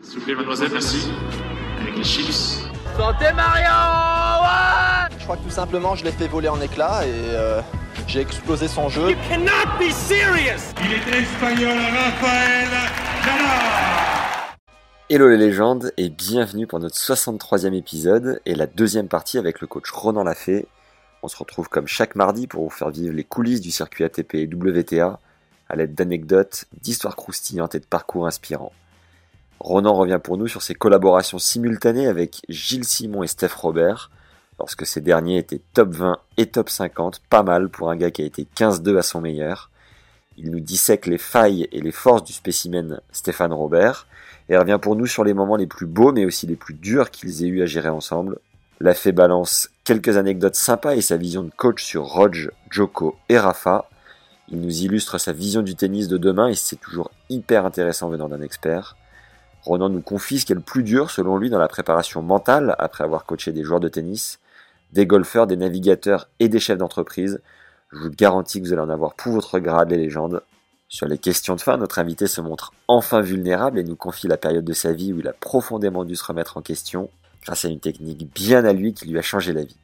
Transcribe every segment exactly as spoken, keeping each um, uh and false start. S'il vous plaît, mademoiselle, merci. Avec les chips. Santé, Marion! Ouais! Je crois que tout simplement, je l'ai fait voler en éclats et euh, j'ai explosé son jeu. You cannot be serious! Il est espagnol, Rafael Nadal! Hello les légendes et bienvenue pour notre soixante-troisième épisode et la deuxième partie avec le coach Ronan Lafay. On se retrouve comme chaque mardi pour vous faire vivre les coulisses du circuit A T P et W T A à l'aide d'anecdotes, d'histoires croustillantes et de parcours inspirants. Ronan revient pour nous sur ses collaborations simultanées avec Gilles Simon et Stéphane Robert, lorsque ces derniers étaient top vingt et top cinquante, pas mal pour un gars qui a été quinze deux à son meilleur. Il nous dissèque les failles et les forces du spécimen Stéphane Robert, et revient pour nous sur les moments les plus beaux mais aussi les plus durs qu'ils aient eu à gérer ensemble. Lafay balance quelques anecdotes sympas et sa vision de coach sur Roger, Djoko et Rafa. Il nous illustre sa vision du tennis de demain et c'est toujours hyper intéressant venant d'un expert. Ronan nous confie ce qui est le plus dur, selon lui, dans la préparation mentale, après avoir coaché des joueurs de tennis, des golfeurs, des navigateurs et des chefs d'entreprise. Je vous garantis que vous allez en avoir pour votre grade, les légendes. Sur les questions de fin, notre invité se montre enfin vulnérable et nous confie la période de sa vie où il a profondément dû se remettre en question, grâce à une technique bien à lui qui lui a changé la vie.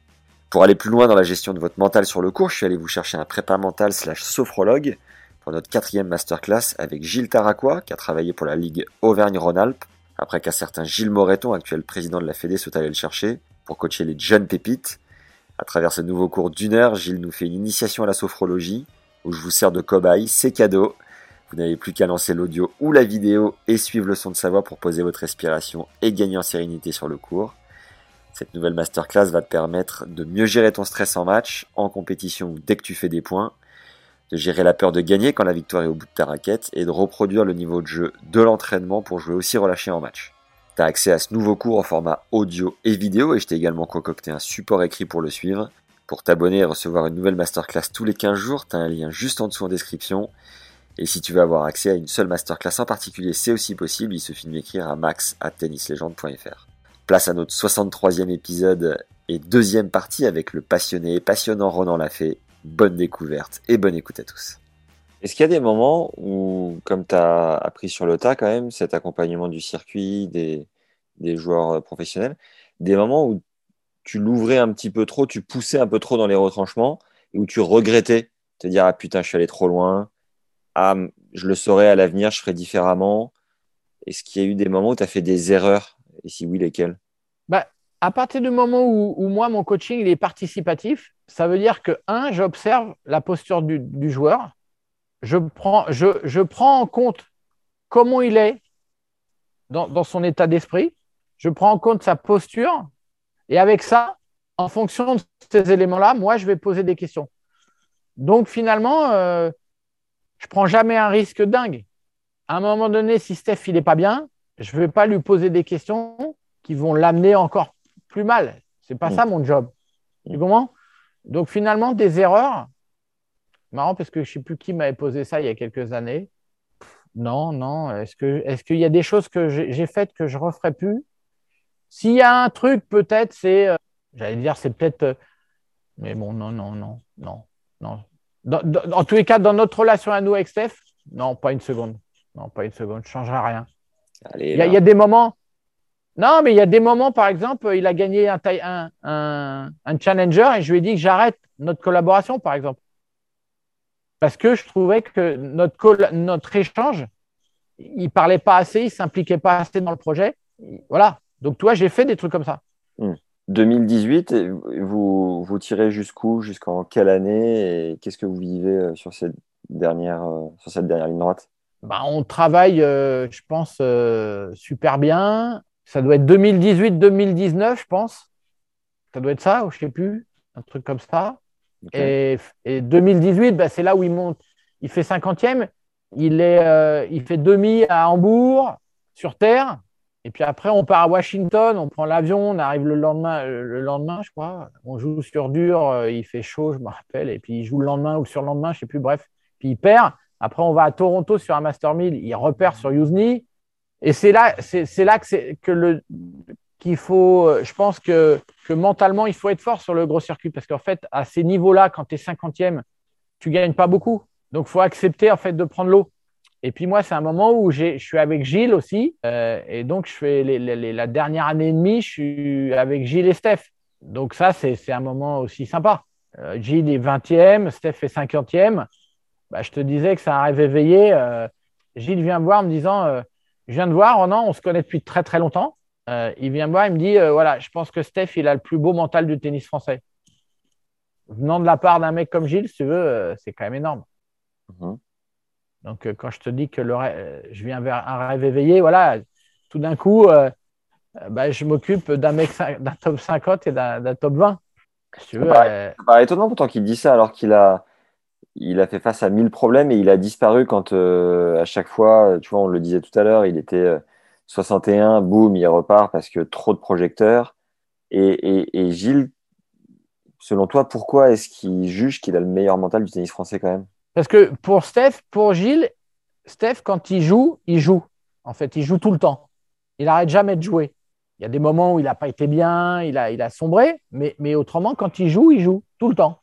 Pour aller plus loin dans la gestion de votre mental sur le cours, je suis allé vous chercher un prépa mental slash sophrologue, pour notre quatrième masterclass avec Gilles Taracoa, qui a travaillé pour la Ligue Auvergne-Rhône-Alpes, après qu'un certain Gilles Moretton, actuel président de la Fédé, soit allé le chercher pour coacher les jeunes pépites. À travers ce nouveau cours d'une heure, Gilles nous fait une initiation à la sophrologie, où je vous sers de cobaye, c'est cadeau. Vous n'avez plus qu'à lancer l'audio ou la vidéo et suivre le son de sa voix pour poser votre respiration et gagner en sérénité sur le cours. Cette nouvelle masterclass va te permettre de mieux gérer ton stress en match, en compétition ou dès que tu fais des points, de gérer la peur de gagner quand la victoire est au bout de ta raquette et de reproduire le niveau de jeu de l'entraînement pour jouer aussi relâché en match. Tu as accès à ce nouveau cours en format audio et vidéo et je t'ai également concocté un support écrit pour le suivre. Pour t'abonner et recevoir une nouvelle masterclass tous les quinze jours, tu as un lien juste en dessous en description. Et si tu veux avoir accès à une seule masterclass en particulier, c'est aussi possible, il suffit de m'écrire à max arobase tennislegende point f r. Place à notre soixante-troisième épisode et deuxième partie avec le passionné et passionnant Ronan Lafay. Bonne découverte et bonne écoute à tous. Est-ce qu'il y a des moments où, comme tu as appris sur le tas quand même, cet accompagnement du circuit, des, des joueurs professionnels, des moments où tu l'ouvrais un petit peu trop, tu poussais un peu trop dans les retranchements et où tu regrettais, te dire « Ah putain, je suis allé trop loin, ah, je le saurais à l'avenir, je ferais différemment ». Est-ce qu'il y a eu des moments où tu as fait des erreurs et si oui, lesquelles? Bah, à partir du moment où, où moi, mon coaching il est participatif, ça veut dire que, un, j'observe la posture du, du joueur, je prends, je, je prends en compte comment il est dans, dans son état d'esprit, je prends en compte sa posture, et avec ça, en fonction de ces éléments-là, moi, je vais poser des questions. Donc, finalement, euh, je ne prends jamais un risque dingue. À un moment donné, si Steph il n'est pas bien, je ne vais pas lui poser des questions qui vont l'amener encore plus mal. Ce n'est pas mmh. ça mon job. Mmh. Tu comprends ? Donc, finalement, des erreurs, marrant parce que je ne sais plus qui m'avait posé ça il y a quelques années. Pff, non, non, est-ce que, est-ce qu'il y a des choses que j'ai, j'ai faites que je ne referai plus? S'il y a un truc, peut-être, c'est, euh, j'allais dire, c'est peut-être, euh, mais bon, non, non, non, non, non. Dans, dans, en tous les cas, dans notre relation à nous avec Steph, non, pas une seconde. Non, pas une seconde, je ne changerai rien. Allez, il, y a, il y a des moments… Non, mais il y a des moments, par exemple, il a gagné un, taille, un, un, un challenger et je lui ai dit que j'arrête notre collaboration, par exemple. Parce que je trouvais que notre, col- notre échange, il ne parlait pas assez, il ne s'impliquait pas assez dans le projet. Voilà. Donc, toi, j'ai fait des trucs comme ça. Mmh. deux mille dix-huit, vous, vous tirez jusqu'où, jusqu'en quelle année et qu'est-ce que vous vivez sur cette dernière, sur cette dernière ligne droite? Bah, on travaille, euh, je pense, euh, super bien. Ça doit être deux mille dix-huit deux mille dix-neuf, je pense. Ça doit être ça, ou je ne sais plus, un truc comme ça. Okay. Et, et deux mille dix-huit, bah, c'est là où il monte, il fait cinquantième. il, est, euh, il fait demi à Hambourg, sur terre. Et puis après, on part à Washington, on prend l'avion, on arrive le lendemain, le lendemain, je crois. On joue sur dur, il fait chaud, je me rappelle. Et puis, il joue le lendemain ou le surlendemain, je ne sais plus, bref. Puis, il perd. Après, on va à Toronto sur un Master mille. Il repère sur Yuzny. Et c'est là, c'est, c'est là que, c'est, que le, qu'il faut… Je pense que, que mentalement, il faut être fort sur le gros circuit. Parce qu'en fait, à ces niveaux-là, quand tu es cinquantième, tu ne gagnes pas beaucoup. Donc, il faut accepter en fait, de prendre l'eau. Et puis moi, c'est un moment où j'ai, je suis avec Gilles aussi. Euh, et donc, je fais les, les, les, la dernière année et demie, je suis avec Gilles et Steph. Donc ça, c'est, c'est un moment aussi sympa. Euh, Gilles est vingtième, Steph est cinquantième. Bah, je te disais que c'est un rêve éveillé. Euh, Gilles vient me voir en me disant, euh, je viens de voir, Ronan, on se connaît depuis très, très longtemps. Euh, il vient me voir, il me dit, euh, voilà, je pense que Steph, il a le plus beau mental du tennis français. Venant de la part d'un mec comme Gilles, si tu veux, euh, c'est quand même énorme. Mmh. Donc, quand je te dis que le rêve, je viens vers un rêve éveillé, voilà, tout d'un coup, euh, bah, je m'occupe d'un mec d'un top cinquante et d'un, d'un top vingt. Si tu veux, ça paraît, euh... ça paraît étonnant pourtant qu'il dise ça alors qu'il a, il a fait face à mille problèmes et il a disparu quand euh, à chaque fois, tu vois, on le disait tout à l'heure, il était soixante et un, boum, il repart parce que trop de projecteurs. Et, et, et Gilles, selon toi, pourquoi est-ce qu'il juge qu'il a le meilleur mental du tennis français quand même ? Parce que pour Steph, pour Gilles, Steph, quand il joue, il joue. En fait, il joue tout le temps. Il n'arrête jamais de jouer. Il y a des moments où il n'a pas été bien, il a, il a sombré, mais, mais autrement, quand il joue, il joue tout le temps.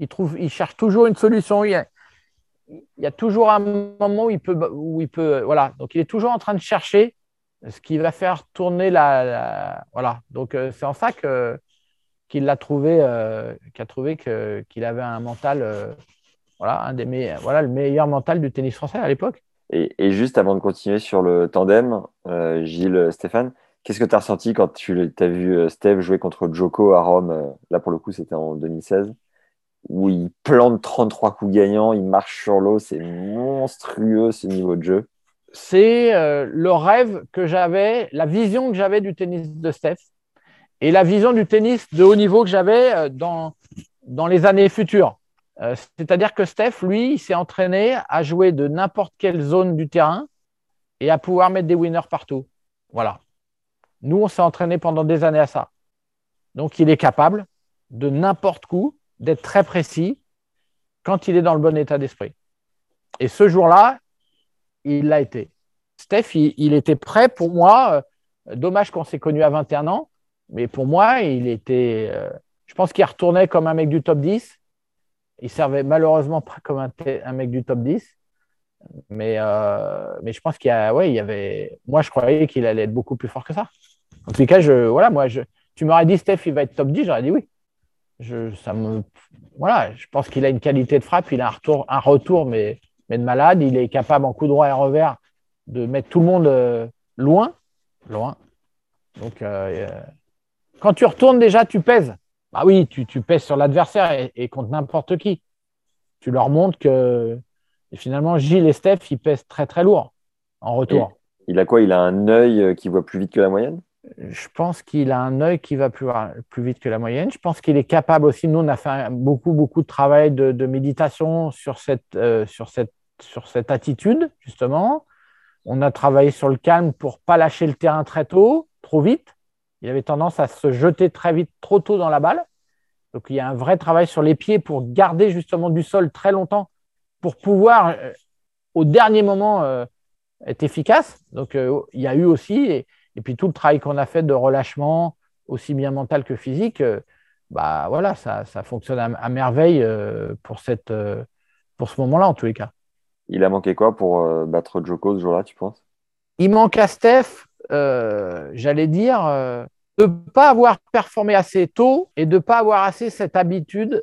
Il, trouve, il cherche toujours une solution. Il y, a, il y a toujours un moment où il peut… Où il peut voilà. Donc, il est toujours en train de chercher ce qui va faire tourner la… la voilà. Donc, c'est en ça que, qu'il l'a trouvé, euh, qu'il a trouvé que, qu'il avait un mental… Euh, Voilà, un des meilleurs, voilà le meilleur mental du tennis français à l'époque. Et, et juste avant de continuer sur le tandem, euh, Gilles, Stéphane, qu'est-ce que tu as ressenti quand tu as vu Steph jouer contre Djoko à Rome? Là, pour le coup, c'était en deux mille seize, où il plante trente-trois coups gagnants, il marche sur l'eau, c'est monstrueux ce niveau de jeu. C'est euh, le rêve que j'avais, la vision que j'avais du tennis de Steph et la vision du tennis de haut niveau que j'avais dans, dans les années futures. Euh, c'est-à-dire que Steph, lui, il s'est entraîné à jouer de n'importe quelle zone du terrain et à pouvoir mettre des winners partout. Voilà. Nous, on s'est entraîné pendant des années à ça. Donc, il est capable de n'importe où, d'être très précis quand il est dans le bon état d'esprit. Et ce jour-là, il l'a été. Steph, il, il était prêt pour moi. Euh, dommage qu'on s'est connus à vingt et un ans, mais pour moi, il était… Euh, je pense qu'il retournait comme un mec du top dix. Il servait malheureusement pas comme un, t- un mec du top dix, mais, euh, mais je pense qu'il y a, ouais, il y avait. Moi, je croyais qu'il allait être beaucoup plus fort que ça. En tout cas, je, voilà, moi, je, tu m'aurais dit, Steph, il va être top dix, j'aurais dit oui. Je, ça me, voilà, je pense qu'il a une qualité de frappe, il a un retour, un retour mais, mais de malade. Il est capable en coup droit et revers de mettre tout le monde euh, loin, loin. Donc, euh, quand tu retournes déjà, tu pèses. Bah oui, tu, tu pèses sur l'adversaire et, et contre n'importe qui. Tu leur montres que finalement, Gilles et Steph, ils pèsent très, très lourd en retour. Et il a quoi ? Il a un œil qui voit plus vite que la moyenne ? Je pense qu'il a un œil qui va plus, plus vite que la moyenne. Je pense qu'il est capable aussi. Nous, on a fait beaucoup, beaucoup de travail de, de méditation sur cette, euh, sur, cette, sur cette attitude, justement. On a travaillé sur le calme pour ne pas lâcher le terrain très tôt, trop vite. Il avait tendance à se jeter très vite, trop tôt dans la balle. Donc, il y a un vrai travail sur les pieds pour garder justement du sol très longtemps pour pouvoir, euh, au dernier moment, euh, être efficace. Donc, euh, il y a eu aussi… Et, et puis, tout le travail qu'on a fait de relâchement, aussi bien mental que physique, euh, bah, voilà, ça, ça fonctionne à, à merveille euh, pour, cette, euh, pour ce moment-là, en tous les cas. Il a manqué quoi pour euh, battre Djoko ce jour-là, tu penses ? Il manque à Steph, euh, j'allais dire… Euh, de ne pas avoir performé assez tôt et de ne pas avoir assez cette habitude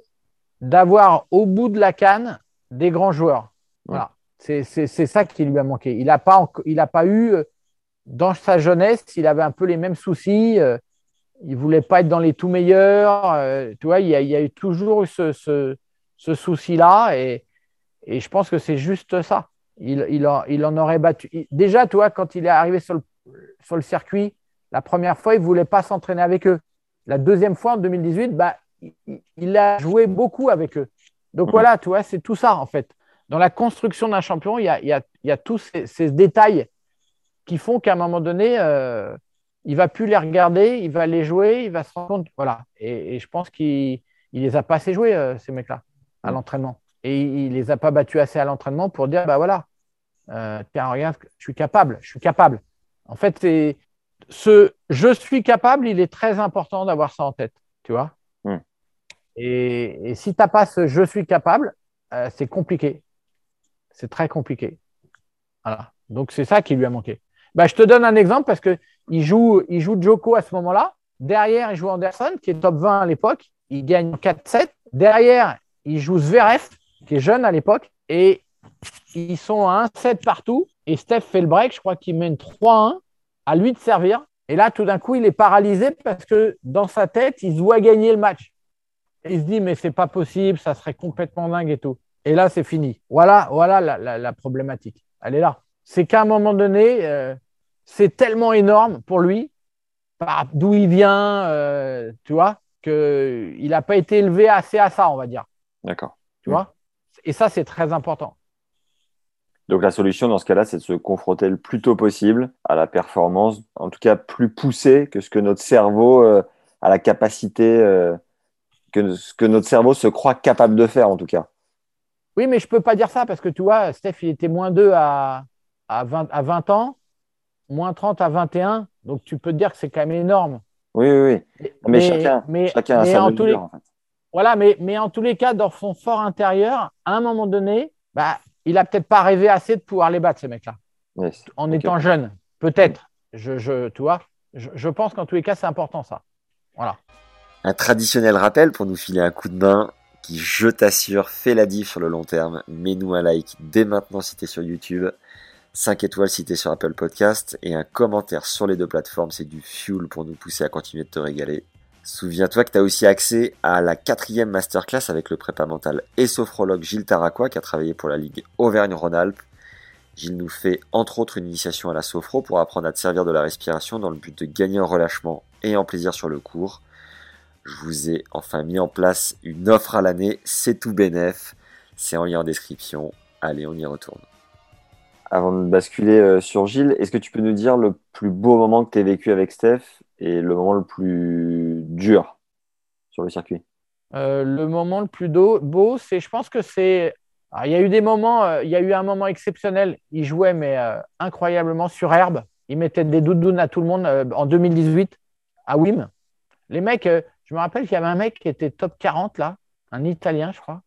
d'avoir au bout de la canne des grands joueurs. Voilà. Ouais. C'est, c'est, c'est ça qui lui a manqué. Il n'a pas, pas eu, dans sa jeunesse, il avait un peu les mêmes soucis. Euh, il ne voulait pas être dans les tout meilleurs. Euh, tu vois, il y a, il y a eu toujours eu ce, ce, ce souci-là et, et je pense que c'est juste ça. Il, il, en, il en aurait battu. Il, déjà, tu vois, quand il est arrivé sur le, sur le circuit, la première fois, il ne voulait pas s'entraîner avec eux. La deuxième fois, en deux mille dix-huit, bah, il a joué beaucoup avec eux. Donc, mmh. voilà, tu vois, c'est tout ça, en fait. dans la construction d'un champion, il y a, il y a, il y a tous ces, ces détails qui font qu'à un moment donné, euh, il ne va plus les regarder, il va les jouer, il va se rendre compte. Voilà. Et, et je pense qu'il ne les a pas assez joués, euh, ces mecs-là, à l'entraînement. Et il ne les a pas battus assez à l'entraînement pour dire, bah voilà, euh, tiens, regarde, je suis capable, je suis capable. En fait, c'est, ce « je suis capable », il est très important d'avoir ça en tête, tu vois. Mm. Et, et si tu n'as pas ce « je suis capable euh, », c'est compliqué. C'est très compliqué. Voilà. Donc, c'est ça qui lui a manqué. Bah, je te donne un exemple parce qu'il joue, il joue Djoko à ce moment-là. Derrière, il joue Anderson, qui est top vingt à l'époque. Il gagne quatre sept. Derrière, il joue Zverev, qui est jeune à l'époque. Et ils sont à un sept partout. Et Steph fait le break. Je crois qu'il mène trois un. À lui de servir. Et là, tout d'un coup, il est paralysé parce que dans sa tête, il se voit gagner le match. Et il se dit, mais c'est pas possible. Ça serait complètement dingue et tout. Et là, c'est fini. Voilà, voilà la, la, la problématique. Elle est là. C'est qu'à un moment donné, euh, c'est tellement énorme pour lui, par d'où il vient, euh, tu vois, qu'il n'a pas été élevé assez à ça, on va dire. D'accord. Tu mmh. vois ? Et ça, c'est très important. Donc, la solution dans ce cas-là, c'est de se confronter le plus tôt possible à la performance, en tout cas plus poussée que ce que notre cerveau euh, a la capacité, euh, que ce que notre cerveau se croit capable de faire, en tout cas. Oui, mais je ne peux pas dire ça parce que tu vois, Steph, il était moins deux à, à, à vingt ans, moins trente à vingt et un. Donc, tu peux te dire que c'est quand même énorme. Oui, oui, oui. Mais, mais chacun, mais, chacun a mais sa mesure, les... en fait. Voilà, mais, mais en tous les cas, dans son fort intérieur, à un moment donné, bah, il n'a peut-être pas rêvé assez de pouvoir les battre, ces mecs-là. Yes. En okay. étant jeune, peut-être. Je, je, tu vois, je, je pense qu'en tous les cas, c'est important, ça. Voilà. Un traditionnel rappel pour nous filer un coup de main. Qui, je t'assure, fait la diff sur le long terme. Mets-nous un like dès maintenant si t'es sur YouTube, cinq étoiles si t'es sur Apple Podcast et un commentaire sur les deux plateformes, c'est du fuel pour nous pousser à continuer de te régaler. Souviens-toi que t'as aussi accès à la quatrième masterclass avec le prépa mental et sophrologue Gilles Taracoa qui a travaillé pour la Ligue Auvergne-Rhône-Alpes. Gilles nous fait entre autres une initiation à la sophro pour apprendre à te servir de la respiration dans le but de gagner en relâchement et en plaisir sur le cours. Je vous ai enfin mis en place une offre à l'année, c'est tout bénef, c'est en lien en description, allez on y retourne. Avant de basculer sur Gilles, est-ce que tu peux nous dire le plus beau moment que tu as vécu avec Steph et le moment le plus dur sur le circuit ? euh, Le moment le plus beau, c'est, je pense que c'est… Alors, il y a eu des moments, il y a eu un moment exceptionnel, il jouait mais euh, incroyablement sur herbe, il mettait des doudounes à tout le monde euh, en deux mille dix-huit à Wim. Les mecs… Euh, Je me rappelle qu'il y avait un mec qui était top quarante, là, un Italien, je crois,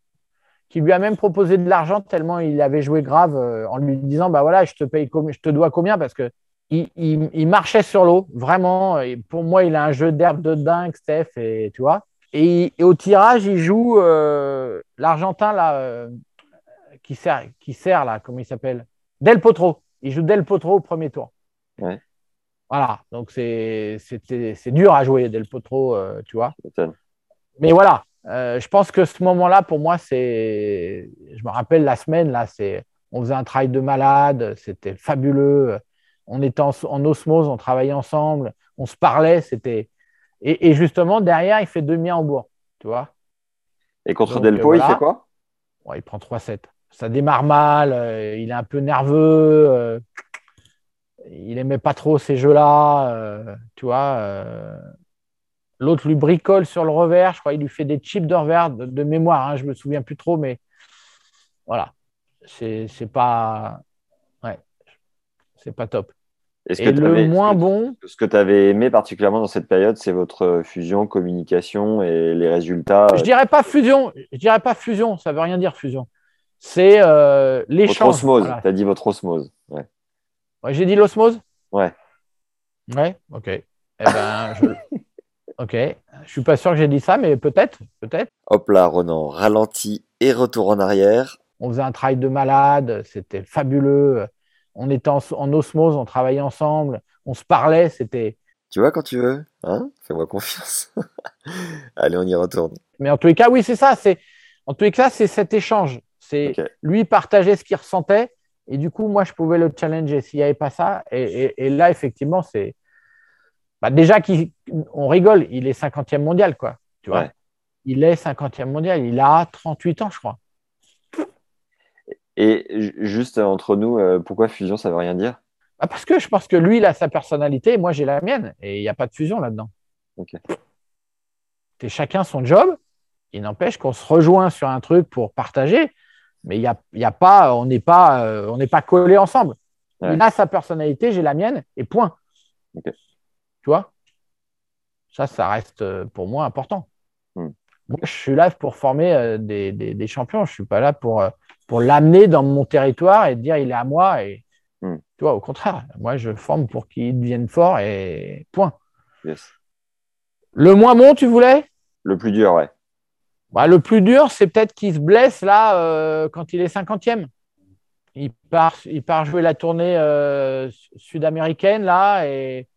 qui lui a même proposé de l'argent tellement il avait joué grave euh, en lui disant bah voilà, je te paye com- je te dois combien parce que il, il, il marchait sur l'eau, vraiment. Et pour moi, il a un jeu d'herbe de dingue, Steph, et tu vois. Et, et au tirage, il joue euh, l'Argentin là euh, qui sert, qui sert là, comment il s'appelle ? Del Potro. Il joue Del Potro au premier tour. Ouais. Voilà, donc c'est, c'était, c'est dur à jouer, Del Potro, euh, tu vois. Mais voilà, euh, je pense que ce moment-là, pour moi, c'est… Je me rappelle la semaine, là, c'est… on faisait un travail de malade, c'était fabuleux. On était en, en osmose, on travaillait ensemble, on se parlait, c'était… Et, et justement, derrière, il fait demi à Hamburg, tu vois. Et contre donc, Del Potro, voilà. Il fait quoi ? Ouais, il prend trois sept. Ça démarre mal, euh, il est un peu nerveux… Euh... Il n'aimait pas trop ces jeux-là, euh, tu vois. Euh, l'autre lui bricole sur le revers, je crois, il lui fait des chips de revers de, de mémoire, hein, je ne me souviens plus trop, mais voilà, c'est, c'est pas, ouais, c'est pas top. Est-ce Et que le moins est-ce que, bon… Ce que tu avais aimé particulièrement dans cette période, c'est votre fusion, communication et les résultats… Je ne dirais pas fusion, je dirais pas fusion, ça ne veut rien dire fusion. C'est euh, l'échange. Votre osmose, voilà. Tu as dit votre osmose, ouais. J'ai dit l'osmose ? Ouais. Ouais, ok. Eh ben, je... Ok. Je suis pas sûr que j'ai dit ça, mais peut-être, peut-être. Hop là, Ronan, ralenti et retour en arrière. On faisait un travail de malade, c'était fabuleux. On était en, en osmose, on travaillait ensemble, on se parlait, c'était… Tu vois quand tu veux, hein ? Fais-moi confiance. Allez, on y retourne. Mais en tous les cas, oui, c'est ça. C'est... En tous les cas, c'est cet échange. C'est okay. Lui partager ce qu'il ressentait. Et du coup, moi, je pouvais le challenger s'il n'y avait pas ça. Et, et, et là, effectivement, c'est… Bah, déjà, qu'il, on rigole, il est cinquantième mondial, quoi. Tu vois ouais. Il est cinquantième mondial. Il a trente-huit ans, je crois. Et juste entre nous, euh, pourquoi fusion, ça veut rien dire? Ah, parce que je pense que lui, il a sa personnalité et moi, j'ai la mienne. Et il n'y a pas de fusion là-dedans. Ok. C'est chacun son job. Il n'empêche qu'on se rejoint sur un truc pour partager. Mais y a, y a pas, on n'est pas, euh, pas collés ensemble. Ouais. Il a sa personnalité, j'ai la mienne et point. Okay. Tu vois ? Ça, ça reste pour moi important. Mm. Moi, je suis là pour former euh, des, des, des champions. Je ne suis pas là pour, euh, pour l'amener dans mon territoire et dire il est à moi. Et... Mm. Tu vois, au contraire, moi, je forme pour qu'il devienne fort et point. Yes. Le moins bon, tu voulais ? Le plus dur, ouais. Bah, le plus dur, c'est peut-être qu'il se blesse là euh, quand il est cinquantième. Il part, il part jouer la tournée euh, sud-américaine là et,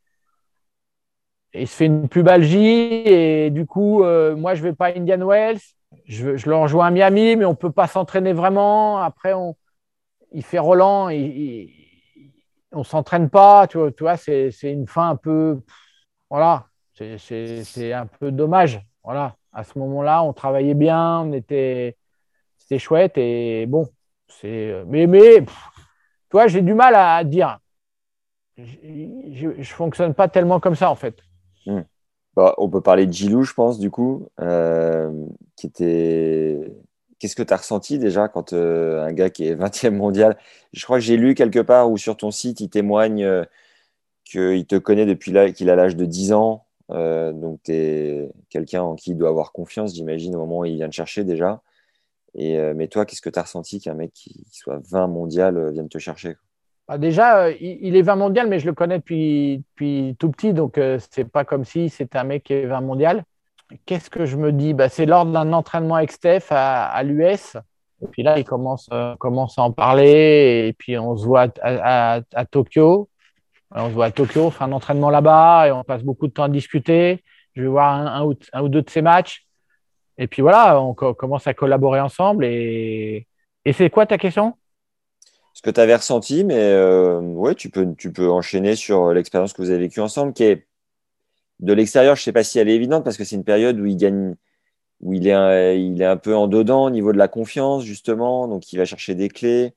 et il se fait une pubalgie. Et du coup, euh, moi, je ne vais pas à Indian Wells. Je, je le rejoins à Miami, mais on ne peut pas s'entraîner vraiment. Après, on, il fait Roland. Il, il, on ne s'entraîne pas. Tu vois, tu vois c'est, c'est une fin un peu… Pff, voilà, c'est, c'est, c'est un peu dommage. Voilà. À ce moment-là, on travaillait bien, on était, c'était chouette et bon, c'est, mais, mais, pff, tu vois, j'ai du mal à, à dire, je ne fonctionne pas tellement comme ça en fait. Mmh. Bon, on peut parler de Gilou, je pense, du coup, euh, qui était, qu'est-ce que tu as ressenti déjà quand euh, un gars qui est vingtième mondial, je crois que j'ai lu quelque part ou sur ton site, il témoigne euh, qu'il te connaît depuis là, qu'il a l'âge de dix ans. Euh, donc tu es quelqu'un en qui il doit avoir confiance, j'imagine, au moment où il vient te chercher déjà. Et, euh, mais toi, qu'est-ce que tu as ressenti qu'un mec qui, qui soit vingt mondial euh, vienne te chercher? Bah déjà, euh, il est vingt mondial, mais je le connais depuis, depuis tout petit, donc euh, c'est pas comme si c'était un mec qui est vingt mondial. Qu'est-ce que je me dis? Bah, c'est lors d'un entraînement avec Steph à, à l'U S. Et puis là, il commence, euh, commence à en parler, et puis on se voit à, à, à Tokyo. On se voit à Tokyo, on fait un entraînement là-bas et on passe beaucoup de temps à discuter. Je vais voir un, un, ou, un ou deux de ses matchs. Et puis voilà, on co- commence à collaborer ensemble. Et, et c'est quoi ta question? Ce que tu avais ressenti, mais euh, ouais, tu peux, tu peux enchaîner sur l'expérience que vous avez vécue ensemble, qui est de l'extérieur, je ne sais pas si elle est évidente, parce que c'est une période où il gagne, où il est un, il est un peu en dedans au niveau de la confiance, justement. Donc, il va chercher des clés.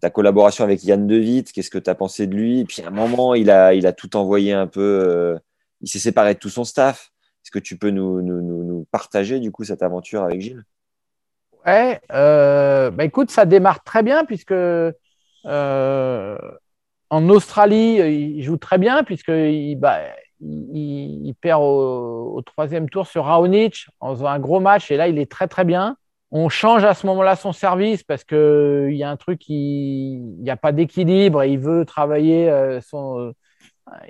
Ta collaboration avec Yann De Vite, qu'est-ce que tu as pensé de lui? Et puis à un moment, il a, il a tout envoyé un peu, euh, il s'est séparé de tout son staff. Est-ce que tu peux nous, nous, nous partager du coup cette aventure avec Gilles? Ouais, euh, bah écoute, ça démarre très bien puisque euh, en Australie, il joue très bien puisqu'il bah, il, il perd au, au troisième tour sur Raonic en faisant un gros match et là, il est très très bien. On change à ce moment-là son service parce que il y a un truc qui, il n'y a pas d'équilibre et il veut travailler son,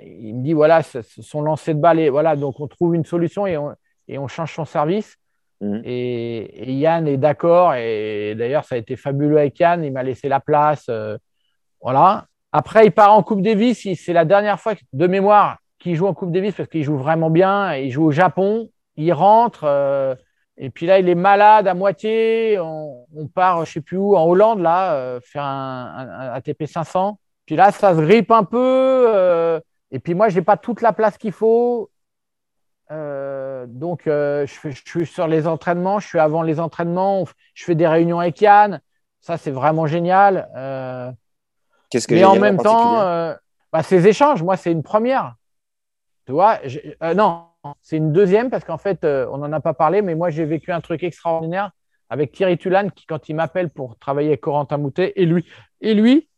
il me dit voilà son lancer de balle et voilà donc on trouve une solution et on, et on change son service mmh. et, et Yann est d'accord et d'ailleurs ça a été fabuleux avec Yann, il m'a laissé la place euh, voilà. Après il part en Coupe Davis, c'est la dernière fois de mémoire qu'il joue en Coupe Davis parce qu'il joue vraiment bien, il joue au Japon, il rentre euh, et puis là, il est malade à moitié. On, on part, je ne sais plus où, en Hollande, là, euh, faire un, un, un A T P cinq cents. Puis là, ça se grippe un peu. Euh, et puis moi, je n'ai pas toute la place qu'il faut. Euh, donc, euh, je, je suis sur les entraînements. Je suis avant les entraînements. Je fais des réunions avec Yann. Ça, c'est vraiment génial. Euh, Qu'est-ce que j'ai en même temps, euh, bah, ces échanges, moi, c'est une première. Tu vois euh, Non. C'est une deuxième parce qu'en fait, euh, on n'en a pas parlé, mais moi, j'ai vécu un truc extraordinaire avec Thierry Tulasne qui, quand il m'appelle pour travailler avec Corentin Moutet, et lui, et lui,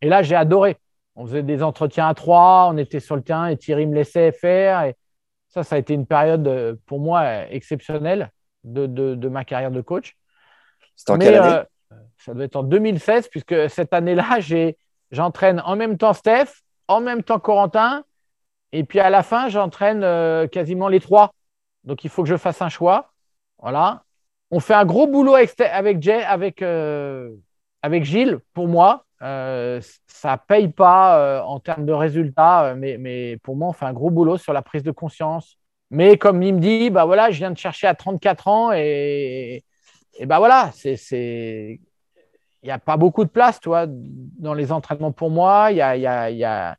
et là, j'ai adoré. On faisait des entretiens à trois, on était sur le terrain et Thierry me laissait faire. Et ça, ça a été une période pour moi exceptionnelle de, de, de ma carrière de coach. C'était en mais, quelle année euh, ça doit être en deux mille seize puisque cette année-là, j'ai, j'entraîne en même temps Steph, en même temps Corentin. Et puis, à la fin, j'entraîne euh, quasiment les trois. Donc, il faut que je fasse un choix. Voilà. On fait un gros boulot avec, avec, Jay, avec, euh, avec Gilles, pour moi. Euh, ça ne paye pas euh, en termes de résultats, mais, mais pour moi, on fait un gros boulot sur la prise de conscience. Mais comme il me dit, bah voilà, je viens de chercher à trente-quatre ans et, et bah voilà, c'est, c'est... il n'y a pas beaucoup de place, tu vois, dans les entraînements pour moi. Il y a... Y a, y a...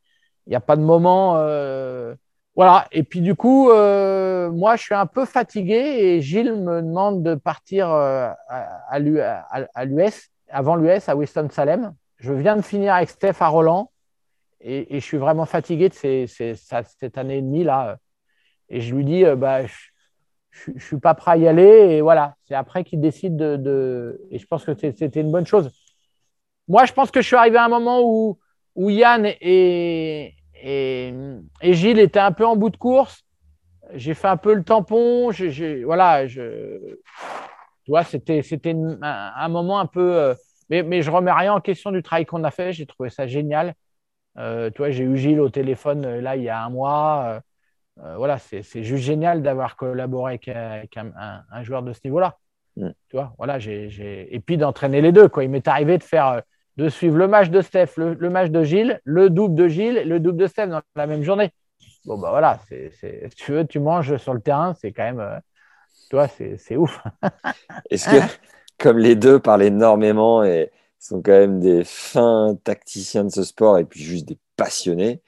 Il n'y a pas de moment. Euh... Voilà. Et puis, du coup, euh, moi, je suis un peu fatigué et Gilles me demande de partir euh, à, à l'U S avant l'U S à Winston-Salem. Je viens de finir avec Steph à Roland et, et je suis vraiment fatigué de ces, ces, ça, cette année et demie là. Et je lui dis, euh, bah, je ne suis pas prêt à y aller. Et voilà, c'est après qu'il décide de, de… Et je pense que c'était une bonne chose. Moi, je pense que je suis arrivé à un moment où, où Yann et, et, et Gilles étaient un peu en bout de course. J'ai fait un peu le tampon. Je, je, voilà, je… Tu vois, c'était, c'était un, un moment un peu… Euh, mais, mais je ne remets rien en question du travail qu'on a fait. J'ai trouvé ça génial. Euh, tu vois, j'ai eu Gilles au téléphone là il y a un mois. Euh, voilà, c'est, c'est juste génial d'avoir collaboré avec, avec un, un, un joueur de ce niveau-là. Mm. Tu vois, voilà, j'ai, j'ai... Et puis d'entraîner les deux, quoi. Il m'est arrivé de, faire, de suivre le match de Steph, le, le match de Gilles, le double de Gilles, le double de Steph dans la même journée. Bon, ben bah, voilà, c'est, c'est... si tu veux, tu manges sur le terrain, c'est quand même… Euh... Tu vois, c'est, c'est ouf. Est-ce que, comme les deux parlent énormément et sont quand même des fins tacticiens de ce sport et puis juste des passionnés,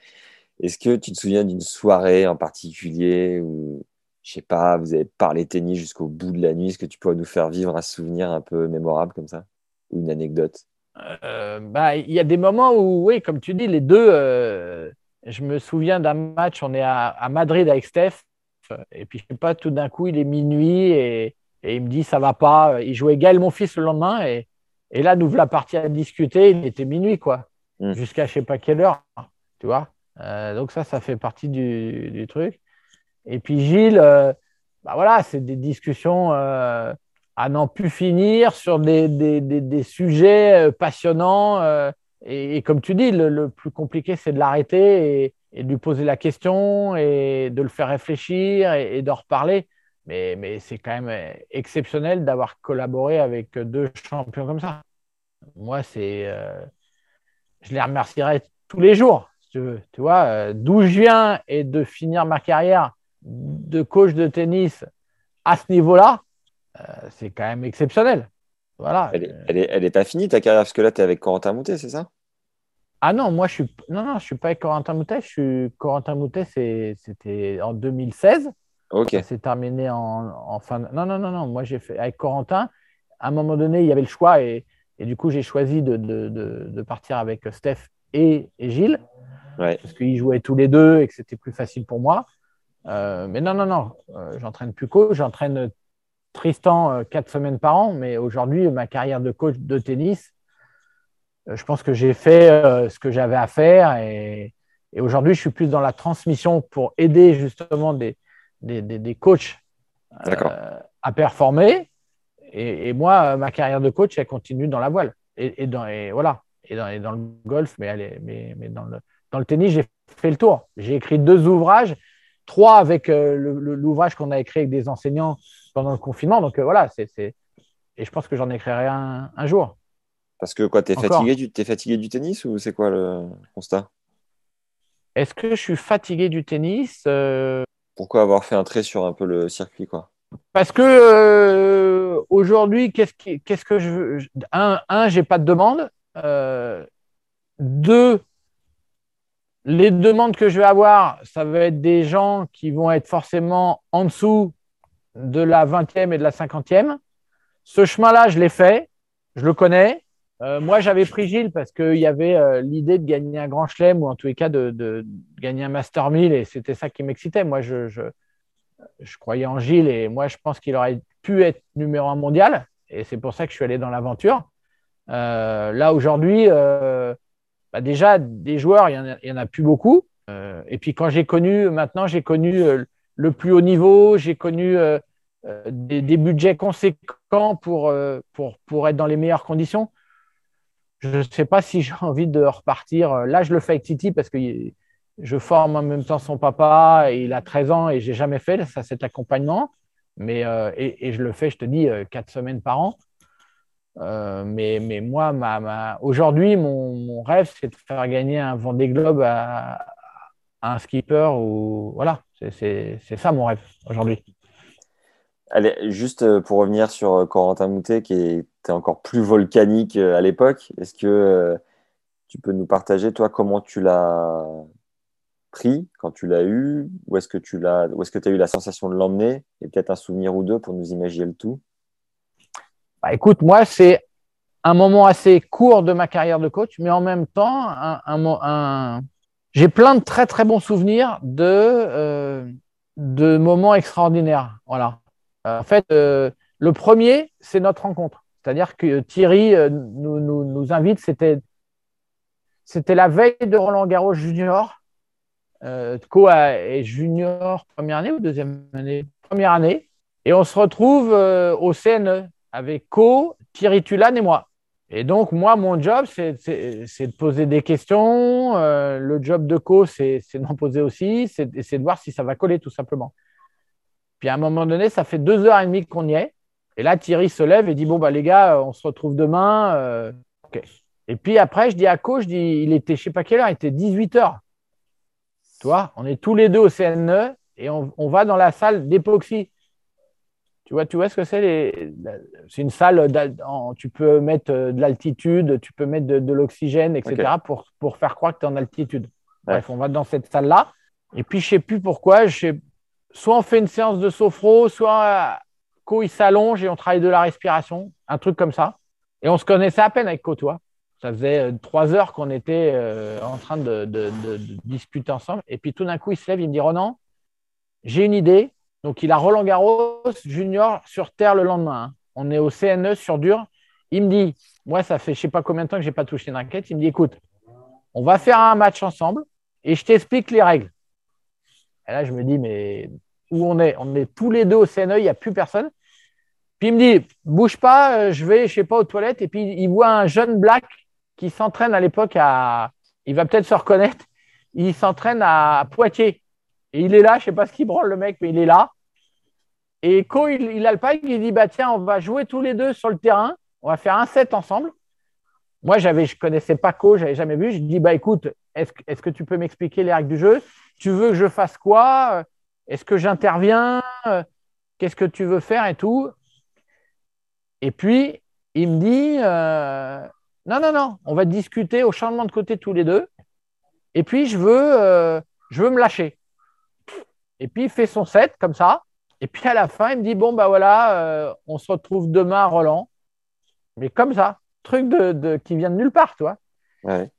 est-ce que tu te souviens d'une soirée en particulier où, je sais pas, vous avez parlé tennis jusqu'au bout de la nuit? Est-ce que tu pourrais nous faire vivre un souvenir un peu mémorable comme ça ou une anecdote? euh, bah, y a des moments où, oui, comme tu dis, les deux… Euh, je me souviens d'un match, on est à, à Madrid avec Steph. Et puis, je sais pas, tout d'un coup, il est minuit et, et il me dit, ça va pas. Il jouait Gaël, mon fils, le lendemain. Et, et là, nous voilà partis à discuter. Il était minuit, quoi. Mmh. Jusqu'à je sais pas quelle heure, tu vois. Euh, donc, ça, ça fait partie du, du truc. Et puis, Gilles, euh, bah voilà, c'est des discussions euh, à n'en plus finir sur des, des, des, des sujets passionnants. Euh, et, et comme tu dis, le, le plus compliqué, c'est de l'arrêter et et de lui poser la question et de le faire réfléchir et, et d'en reparler. Mais, mais c'est quand même exceptionnel d'avoir collaboré avec deux champions comme ça. Moi, c'est, euh, je les remercierai tous les jours, si tu veux. Tu vois, euh, d'où je viens et de finir ma carrière de coach de tennis à ce niveau-là, euh, c'est quand même exceptionnel. Voilà. Elle n'est elle est, elle est pas finie, ta carrière, parce que là, tu es avec Corentin Moutet, c'est ça ? Ah non, moi, je ne suis... Non, non, suis pas avec Corentin Moutet. Je suis... Corentin Moutet, c'est... c'était en deux mille seize. Okay. C'est terminé en... en fin… De... Non, non, non, non. Moi, j'ai fait… Avec Corentin, à un moment donné, il y avait le choix. Et, et du coup, j'ai choisi de, de, de, de partir avec Steph et, et Gilles. Ouais. Parce qu'ils jouaient tous les deux et que c'était plus facile pour moi. Euh, mais non, non, non. Euh, j'entraîne plus coach. J'entraîne Tristan euh, quatre semaines par an. Mais aujourd'hui, ma carrière de coach de tennis… Je pense que j'ai fait euh, ce que j'avais à faire et, et aujourd'hui, je suis plus dans la transmission pour aider justement des, des, des, des coachs euh, à performer. Et, et moi, ma carrière de coach, elle continue dans la voile et, et, dans, et, voilà, et, dans, et dans le golf, mais, elle est, mais, mais dans, le, dans le tennis, j'ai fait le tour. J'ai écrit deux ouvrages, trois avec euh, le, le, l'ouvrage qu'on a écrit avec des enseignants pendant le confinement. Donc euh, voilà, c'est, c'est... et je pense que j'en écrirai un, un jour. Parce que quoi, t'es fatigué, du, t'es fatigué du tennis ou c'est quoi le constat? Est-ce que je suis fatigué du tennis? euh... Pourquoi avoir fait un trait sur un peu le circuit, quoi? Parce que euh, aujourd'hui, qu'est-ce, qui, qu'est-ce que je veux? Un, un, j'ai pas de demande. Euh, deux, les demandes que je vais avoir, ça va être des gens qui vont être forcément en dessous de la vingtième et de la cinquantième. Ce chemin-là, je l'ai fait, je le connais. Euh, moi, j'avais pris Gilles parce qu'il y avait euh, l'idée de gagner un Grand Chelem ou en tous les cas de, de, de gagner un Master mille et c'était ça qui m'excitait. Moi, je, je, je croyais en Gilles et moi, je pense qu'il aurait pu être numéro un mondial et c'est pour ça que je suis allé dans l'aventure. Euh, là, aujourd'hui, euh, bah déjà, des joueurs, il n'y en, en a plus beaucoup. Euh, et puis, quand j'ai connu, maintenant, j'ai connu euh, le plus haut niveau, j'ai connu… Euh, euh, des, des budgets conséquents pour, euh, pour, pour être dans les meilleures conditions. Je ne sais pas si j'ai envie de repartir. Là, je le fais avec Titi parce que je forme en même temps son papa. Et il a treize ans et je n'ai jamais fait ça, cet accompagnement. Mais, euh, et, et je le fais, je te dis, quatre semaines par an. Euh, mais, mais moi, ma, ma... aujourd'hui, mon, mon rêve, c'est de faire gagner un Vendée Globe à, à un skipper. Ou... Voilà, c'est, c'est, c'est ça mon rêve aujourd'hui. Allez, juste pour revenir sur Corentin Moutet qui était encore plus volcanique à l'époque, est-ce que tu peux nous partager, toi, comment tu l'as pris, quand tu l'as eu, ou est-ce que tu l'as, ou est-ce que tu as eu la sensation de l'emmener, et peut-être un souvenir ou deux pour nous imaginer le tout? Bah, écoute, moi, c'est un moment assez court de ma carrière de coach, mais en même temps, un, un, un... j'ai plein de très, très bons souvenirs de, euh, de moments extraordinaires. Voilà. En fait, euh, le premier, c'est notre rencontre. C'est-à-dire que Thierry euh, nous, nous, nous invite, c'était, c'était la veille de Roland-Garros Junior. Euh, Coa est junior première année ou deuxième année ? Première année. Et on se retrouve euh, au C N E avec Co, Thierry Tulasne et moi. Et donc, moi, mon job, c'est, c'est, c'est de poser des questions. Euh, le job de Co, c'est, c'est d'en poser aussi. C'est, c'est de voir si ça va coller, tout simplement. Puis, à un moment donné, ça fait deux heures et demie qu'on y est. Et là, Thierry se lève et dit, bon, bah, les gars, on se retrouve demain. Euh, okay. Et puis, après, je dis à Co, je dis, il était, je ne sais pas quelle heure, il était dix-huit heures. Tu vois, on est tous les deux au C N E et on, on va dans la salle d'époxy. Tu vois, tu vois ce que c'est les... C'est une salle, tu peux mettre de l'altitude, tu peux mettre de, de l'oxygène, et cetera. Okay. Pour, pour faire croire que tu es en altitude. Ouais. Bref, on va dans cette salle-là. Et puis, je ne sais plus pourquoi. Je sais... Soit on fait une séance de sophro, soit Co, il s'allonge et on travaille de la respiration. Un truc comme ça. Et on se connaissait à peine avec Co, toi. Ça faisait trois heures qu'on était euh, en train de, de, de, de discuter ensemble. Et puis, tout d'un coup, il se lève, il me dit « Ronan, j'ai une idée. » Donc, il a Roland-Garros junior sur terre le lendemain. On est au C N E sur dur. Il me dit, moi, ça fait je ne sais pas combien de temps que je n'ai pas touché une raquette. Il me dit, écoute, on va faire un match ensemble et je t'explique les règles. Et là, je me dis, mais où on est ? On est tous les deux au C N E, il n'y a plus personne. Puis, il me dit, bouge pas, je vais, je ne sais pas, aux toilettes. Et puis, il voit un jeune black qui s'entraîne à l'époque à… Il va peut-être se reconnaître. Il s'entraîne à Poitiers. Et il est là, je ne sais pas ce qu'il branle le mec, mais il est là. Et Co, il, il a le pack, il dit, bah, tiens, on va jouer tous les deux sur le terrain, on va faire un set ensemble. Moi, j'avais, je ne connaissais pas Co, je n'avais jamais vu. Je lui dis, bah, écoute, est-ce, est-ce que tu peux m'expliquer les règles du jeu ? Tu veux que je fasse quoi ? Est-ce que j'interviens ? Qu'est-ce que tu veux faire et tout ? Et puis, il me dit, euh, non, non, non, on va discuter au changement de côté tous les deux. Et puis, je veux, euh, je veux me lâcher. Et puis, il fait son set comme ça. Et puis, à la fin, il me dit, bon, ben bah, voilà, euh, on se retrouve demain à Roland. Mais comme ça, truc de, de, qui vient de nulle part, tu vois. Ouais.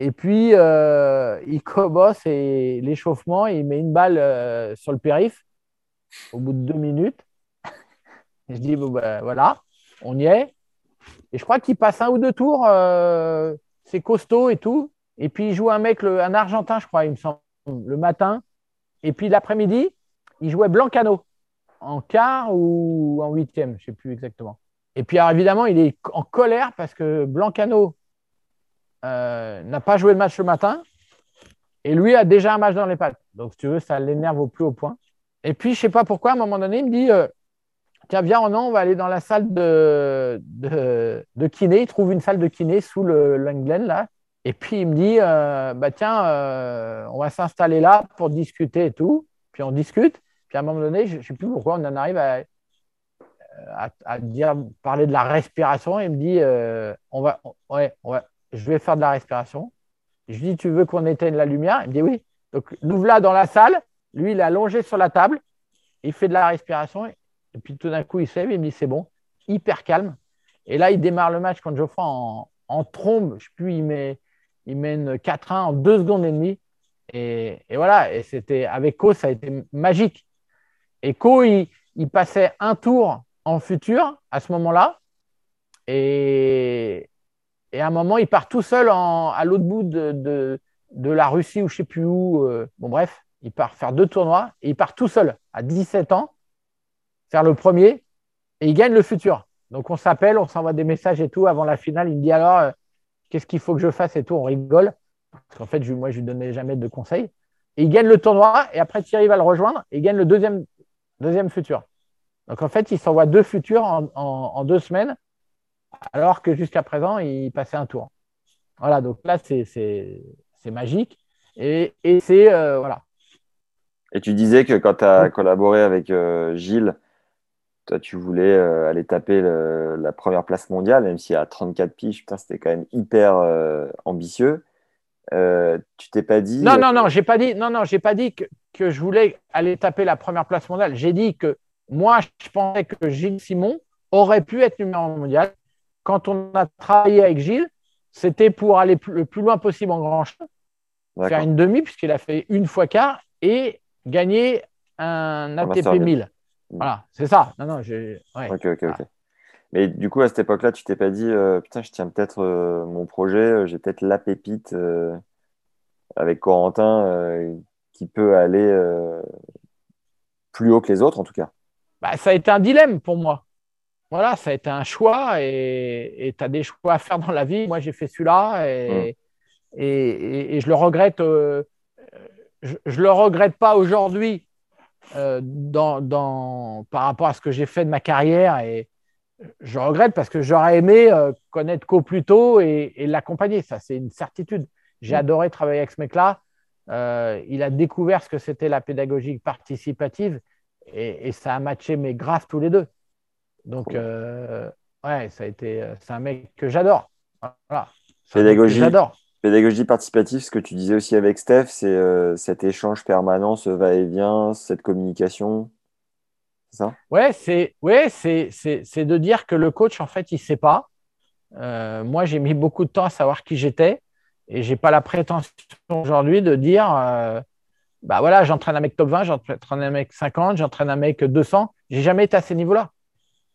Et puis, euh, il commence et l'échauffement, il met une balle euh, sur le périph' au bout de deux minutes. Et je dis, bon, ben bah, voilà, on y est. Et je crois qu'il passe un ou deux tours. Euh, c'est costaud et tout. Et puis, il joue un mec, le, un Argentin, je crois, il me semble, le matin. Et puis, l'après-midi, il jouait Blancano en quart ou en huitième, je ne sais plus exactement. Et puis, alors, évidemment, il est en colère parce que Blancano euh, n'a pas joué le match le matin et lui a déjà un match dans les pattes. Donc, si tu veux, ça l'énerve au plus haut point. Et puis, je ne sais pas pourquoi, à un moment donné, il me dit euh, « Tiens, viens, Ronan, on va aller dans la salle de, de, de kiné. » Il trouve une salle de kiné sous le Langlen, là. Et puis, il me dit, euh, bah, tiens, euh, on va s'installer là pour discuter et tout. Puis, on discute. Puis, à un moment donné, je ne sais plus pourquoi, on en arrive à, à, à dire, parler de la respiration. Il me dit, euh, on va, ouais, on va, je vais faire de la respiration. Je lui dis, tu veux qu'on éteigne la lumière ? Il me dit, oui. Donc, nous voilà dans la salle. Lui, il est allongé sur la table. Il fait de la respiration. Et, et puis, tout d'un coup, il se lève. Il me dit, c'est bon. Hyper calme. Et là, il démarre le match contre Geoffroy en, en trombe. Je ne sais plus, il met… Il mène quatre un en deux secondes et demie. Et, et voilà. Et c'était, avec Co, ça a été magique. Et Co, il, il passait un tour en futur à ce moment-là. Et, et à un moment, il part tout seul en, à l'autre bout de, de, de la Russie ou je ne sais plus où. Euh, bon, bref, il part faire deux tournois. Et il part tout seul à dix-sept ans, faire le premier. Et il gagne le futur. Donc, on s'appelle, on s'envoie des messages et tout. Avant la finale, il me dit alors… Euh, qu'est-ce qu'il faut que je fasse et tout, on rigole. Parce qu'en fait, je, moi, je ne lui donnais jamais de conseils. Et il gagne le tournoi, et après, Thierry va le rejoindre, et il gagne le deuxième, deuxième futur. Donc, en fait, il s'envoie deux futurs en, en, en deux semaines, alors que jusqu'à présent, il passait un tour. Voilà, donc là, c'est, c'est, c'est magique. Et, et c'est… Euh, voilà. Et tu disais que quand tu as collaboré avec euh, Gilles, toi, tu voulais euh, aller taper le, la première place mondiale, même si à trente-quatre piges, putain, c'était quand même hyper euh, ambitieux. Euh, tu t'es pas dit… Non, non, non, j'ai pas dit, non, non, j'ai pas dit que, que je voulais aller taper la première place mondiale. J'ai dit que moi, je pensais que Gilles Simon aurait pu être numéro un mondial quand on a travaillé avec Gilles, c'était pour aller le plus loin possible en grand chelem, faire une demi, puisqu'il a fait une fois quart, et gagner un A T P mille. Voilà, c'est ça. Non, non, je... ouais. Ok, ok, ok. Ah. Mais du coup, à cette époque-là, tu t'es pas dit euh, « Putain, je tiens peut-être euh, mon projet, euh, j'ai peut-être la pépite euh, avec Corentin euh, qui peut aller euh, plus haut que les autres, en tout cas. » Bah, ça a été un dilemme pour moi. Voilà, ça a été un choix et tu as des choix à faire dans la vie. Moi, j'ai fait celui-là et, mmh. et, et, et je le regrette. Euh, je, je le regrette pas aujourd'hui euh, dans, dans, par rapport à ce que j'ai fait de ma carrière. Et je regrette parce que j'aurais aimé euh, connaître Co plus tôt et, et l'accompagner. Ça, c'est une certitude. J'ai mmh. adoré travailler avec ce mec-là. Euh, il a découvert ce que c'était la pédagogie participative et, et ça a matché mais grave tous les deux. Donc, euh, ouais, ça a été, c'est un mec que j'adore. Voilà. Pédagogie, que j'adore. Pédagogie participative, ce que tu disais aussi avec Steph, c'est euh, cet échange permanent, ce va-et-vient, cette communication. C'est ça ? Ouais, c'est, ouais c'est, c'est, c'est de dire que le coach, en fait, il ne sait pas. Euh, moi, j'ai mis beaucoup de temps à savoir qui j'étais et je n'ai pas la prétention aujourd'hui de dire euh, bah voilà, j'entraîne un mec top vingt, j'entraîne un mec cinquante, j'entraîne un mec deux cents. Je n'ai jamais été à ces niveaux-là.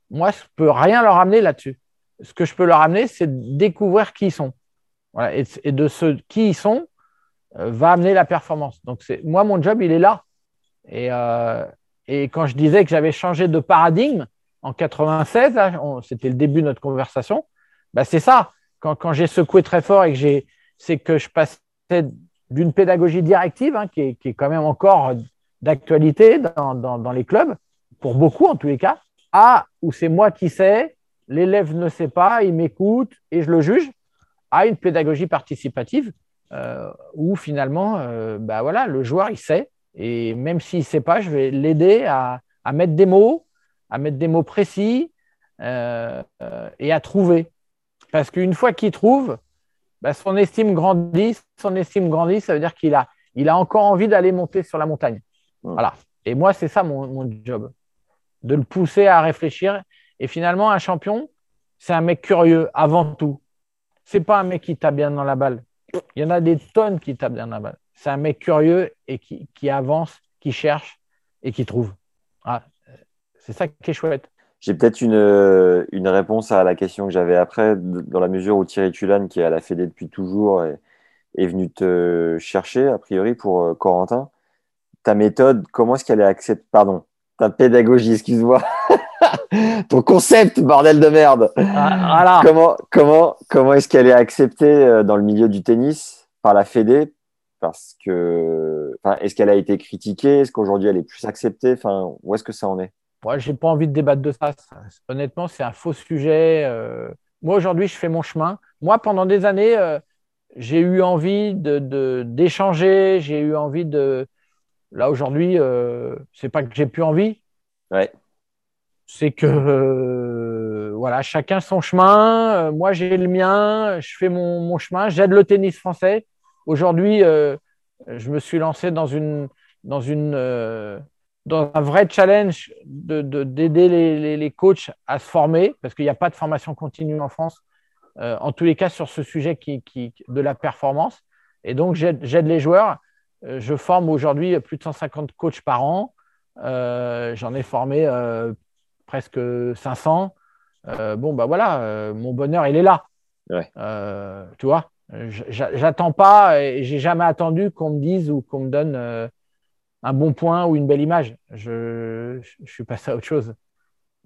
Moi, je ne peux rien leur amener là-dessus. Ce que je peux leur amener, c'est de découvrir qui ils sont. Voilà. Et, et de ce qui ils sont, euh, va amener la performance. Donc, c'est, moi, mon job, il est là. Et, euh, et quand je disais que j'avais changé de paradigme en quatre-vingt-seize, là, on, c'était le début de notre conversation, bah, c'est ça. Quand, quand j'ai secoué très fort et que j'ai, c'est que je passais d'une pédagogie directive, hein, qui est, qui est quand même encore d'actualité dans, dans, dans les clubs, pour beaucoup en tous les cas, à où c'est moi qui sais, l'élève ne sait pas, il m'écoute et je le juge, à une pédagogie participative euh, où finalement, euh, bah voilà, le joueur, il sait. Et même s'il ne sait pas, je vais l'aider à, à mettre des mots, à mettre des mots précis euh, euh, et à trouver. Parce qu'une fois qu'il trouve, bah son estime grandit. Son estime grandit, ça veut dire qu'il a, il a encore envie d'aller monter sur la montagne. Voilà. Et moi, c'est ça mon, mon job. De le pousser à réfléchir. Et finalement, un champion, c'est un mec curieux avant tout. C'est pas un mec qui tape bien dans la balle. Il y en a des tonnes qui tapent bien dans la balle. C'est un mec curieux et qui, qui avance, qui cherche et qui trouve. Ah, c'est ça qui est chouette. J'ai peut-être une, une réponse à la question que j'avais après, dans la mesure où Thierry Tulasne, qui est à la Fédé depuis toujours, est, est venu te chercher, a priori, pour Corentin. Ta méthode, comment est-ce qu'elle est acceptée ? Pardon. Ta pédagogie, excuse-moi. Ton concept, bordel de merde. Voilà. Comment, comment, comment est-ce qu'elle est acceptée dans le milieu du tennis par la Fédé ? Parce que, enfin, est-ce qu'elle a été critiquée ? Est-ce qu'aujourd'hui elle est plus acceptée ? Enfin, où est-ce que ça en est ? Moi, j'ai pas envie de débattre de ça. Honnêtement, c'est un faux sujet. Euh... Moi, aujourd'hui, je fais mon chemin. Moi, pendant des années, euh, j'ai eu envie de, de, d'échanger. J'ai eu envie de. Là, aujourd'hui, euh, c'est pas que j'ai plus envie. Ouais. C'est que, euh, voilà, chacun son chemin. Euh, moi, j'ai le mien. Je fais mon, mon chemin. J'aide le tennis français. Aujourd'hui, euh, je me suis lancé dans, une, dans, une, euh, dans un vrai challenge de, de, d'aider les, les, les coachs à se former parce qu'il n'y a pas de formation continue en France, euh, en tous les cas, sur ce sujet qui, qui, de la performance. Et donc, j'aide, j'aide les joueurs. Je forme aujourd'hui plus de cent cinquante coachs par an. Euh, j'en ai formé euh, presque cinq cents. Euh, bon, ben bah voilà, euh, mon bonheur, il est là. Ouais. Euh, tu vois, j'attends pas et j'ai jamais attendu qu'on me dise ou qu'on me donne euh, un bon point ou une belle image. Je, je suis passé à autre chose.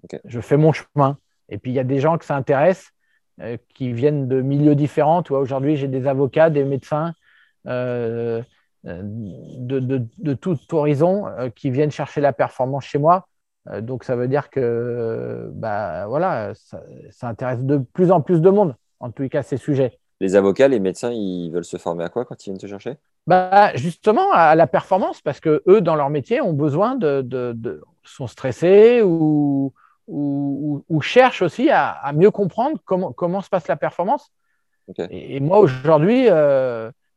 Okay. Je fais mon chemin. Et puis, il y a des gens que ça intéresse, euh, qui viennent de milieux différents. Tu vois, aujourd'hui, j'ai des avocats, des médecins, euh, De, de, de tout horizon euh, qui viennent chercher la performance chez moi. Euh, donc, ça veut dire que euh, bah, voilà, ça, ça intéresse de plus en plus de monde, en tous les cas, ces sujets. Les avocats, les médecins, ils veulent se former à quoi quand ils viennent te chercher ? Bah, justement, à la performance, parce qu'eux, dans leur métier, ont besoin de… de, de sont stressés ou, ou, ou cherchent aussi à, à mieux comprendre comment, comment se passe la performance. Okay. Et, et moi, aujourd'hui… Euh,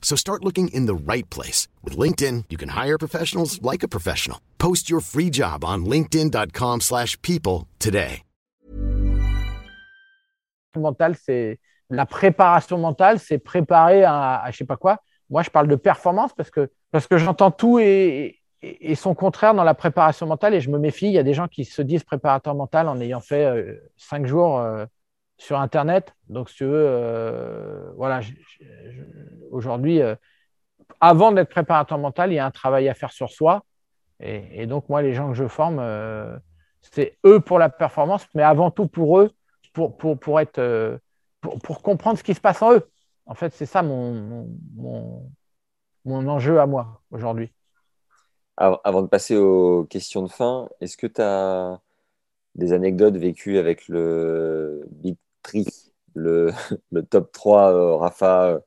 So start looking in the right place. With LinkedIn, you can hire professionals like a professional. Post your free job on linkedin.com slash people today. Mental, c'est la préparation mentale, c'est préparer à, à je sais pas quoi. Moi, je parle de performance parce que, parce que j'entends tout et, et, et son contraire dans la préparation mentale et je me méfie. Il y a des gens qui se disent préparateur mental en ayant fait euh, cinq jours... Euh, sur Internet. Donc, si tu veux, euh, voilà, je, je, je, aujourd'hui, euh, avant d'être préparateur mental, il y a un travail à faire sur soi. Et, et donc, moi, les gens que je forme, euh, c'est eux pour la performance, mais avant tout pour eux, pour, pour, pour, être, euh, pour, pour comprendre ce qui se passe en eux. En fait, c'est ça mon, mon, mon, mon enjeu à moi aujourd'hui. Alors, avant de passer aux questions de fin, est-ce que tu as des anecdotes vécues avec le Big Three, le, le top trois, euh, Rafa,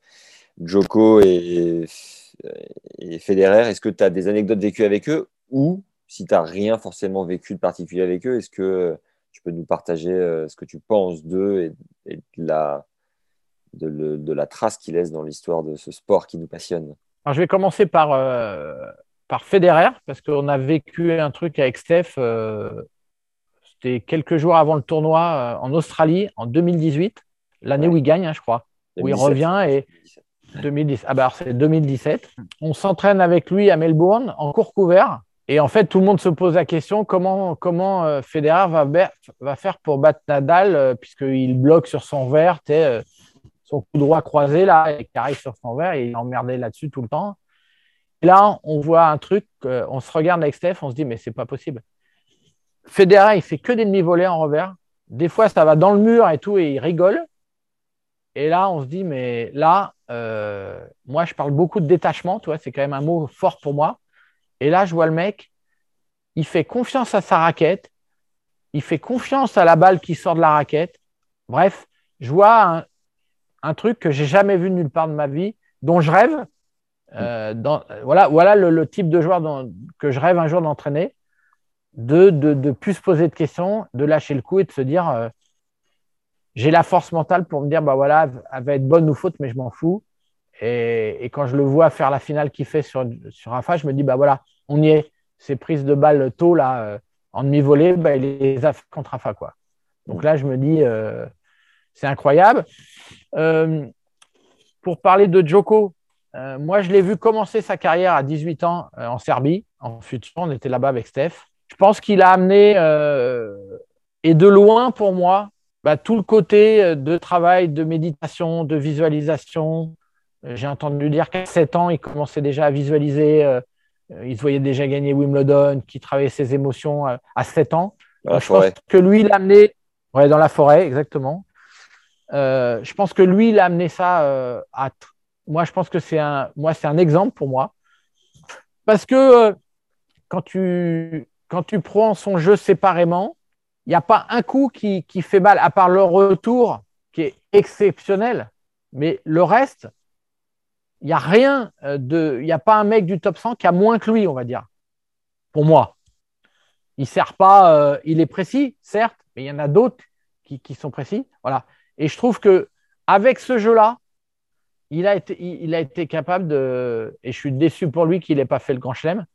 Djoko et, et Federer. Est-ce que tu as des anecdotes vécues avec eux ou si tu n'as rien forcément vécu de particulier avec eux, est-ce que tu peux nous partager euh, ce que tu penses d'eux et, et de, la, de, le, de la trace qu'ils laissent dans l'histoire de ce sport qui nous passionne? Alors, je vais commencer par, euh, par Federer parce qu'on a vécu un truc avec Steph euh... C'était quelques jours avant le tournoi en Australie en deux mille dix-huit, l'année ouais. où il gagne, hein, je crois, deux mille dix-sept. Où il revient et deux mille dix. Ah bah c'est deux mille dix-sept. On s'entraîne avec lui à Melbourne en court couvert et en fait tout le monde se pose la question comment comment euh, Federer va ba... va faire pour battre Nadal euh, puisqu'il bloque sur son vert, t'es, euh, son coup droit croisé là et qui arrive sur son vert et il est emmerdé là-dessus tout le temps. Et là on voit un truc, euh, on se regarde avec Steph, on se dit mais c'est pas possible. Federer, il fait que des demi-volées en revers. Des fois, ça va dans le mur et tout, et il rigole. Et là, on se dit, mais là, euh, moi, je parle beaucoup de détachement, tu vois, c'est quand même un mot fort pour moi. Et là, je vois le mec, il fait confiance à sa raquette, il fait confiance à la balle qui sort de la raquette. Bref, je vois un, un truc que j'ai jamais vu nulle part de ma vie, dont je rêve. Euh, dans, voilà, voilà le, le type de joueur dans, que je rêve un jour d'entraîner. De, de, de plus se poser de questions, de lâcher le coup et de se dire euh, j'ai la force mentale pour me dire bah voilà, elle va être bonne ou faute, mais je m'en fous. Et, et quand je le vois faire la finale qu'il fait sur, sur Rafa, je me dis bah voilà, on y est. Ces prises de balles tôt là, euh, en demi-volée, bah, il les a fait contre Rafa, quoi. Donc là, je me dis euh, c'est incroyable. Euh, pour parler de Djoko, euh, moi je l'ai vu commencer sa carrière à dix-huit ans euh, en Serbie, en futur, on était là-bas avec Steph. Je pense qu'il a amené, euh, et de loin pour moi, bah, tout le côté de travail, de méditation, de visualisation. J'ai entendu dire qu'à sept ans, il commençait déjà à visualiser. Euh, il se voyait déjà gagner Wimbledon, qu'il travaillait ses émotions euh, à sept ans. Dans la forêt. Je pense que lui, il a amené… Ouais, dans la forêt, exactement. Euh, je pense que lui, il a amené ça euh, à… Moi, je pense que c'est un… Moi, c'est un exemple pour moi. Parce que euh, quand tu… Quand tu prends son jeu séparément, il n'y a pas un coup qui, qui fait mal, à part le retour qui est exceptionnel. Mais le reste, il n'y a rien de. Il n'y a pas un mec du top cent qui a moins que lui, on va dire, pour moi. Il sert pas. Euh, il est précis, certes, mais il y en a d'autres qui, qui sont précis. Voilà. Et je trouve qu'avec ce jeu-là, il a été, il, il a été capable de. Et je suis déçu pour lui qu'il n'ait pas fait le Grand Chelem.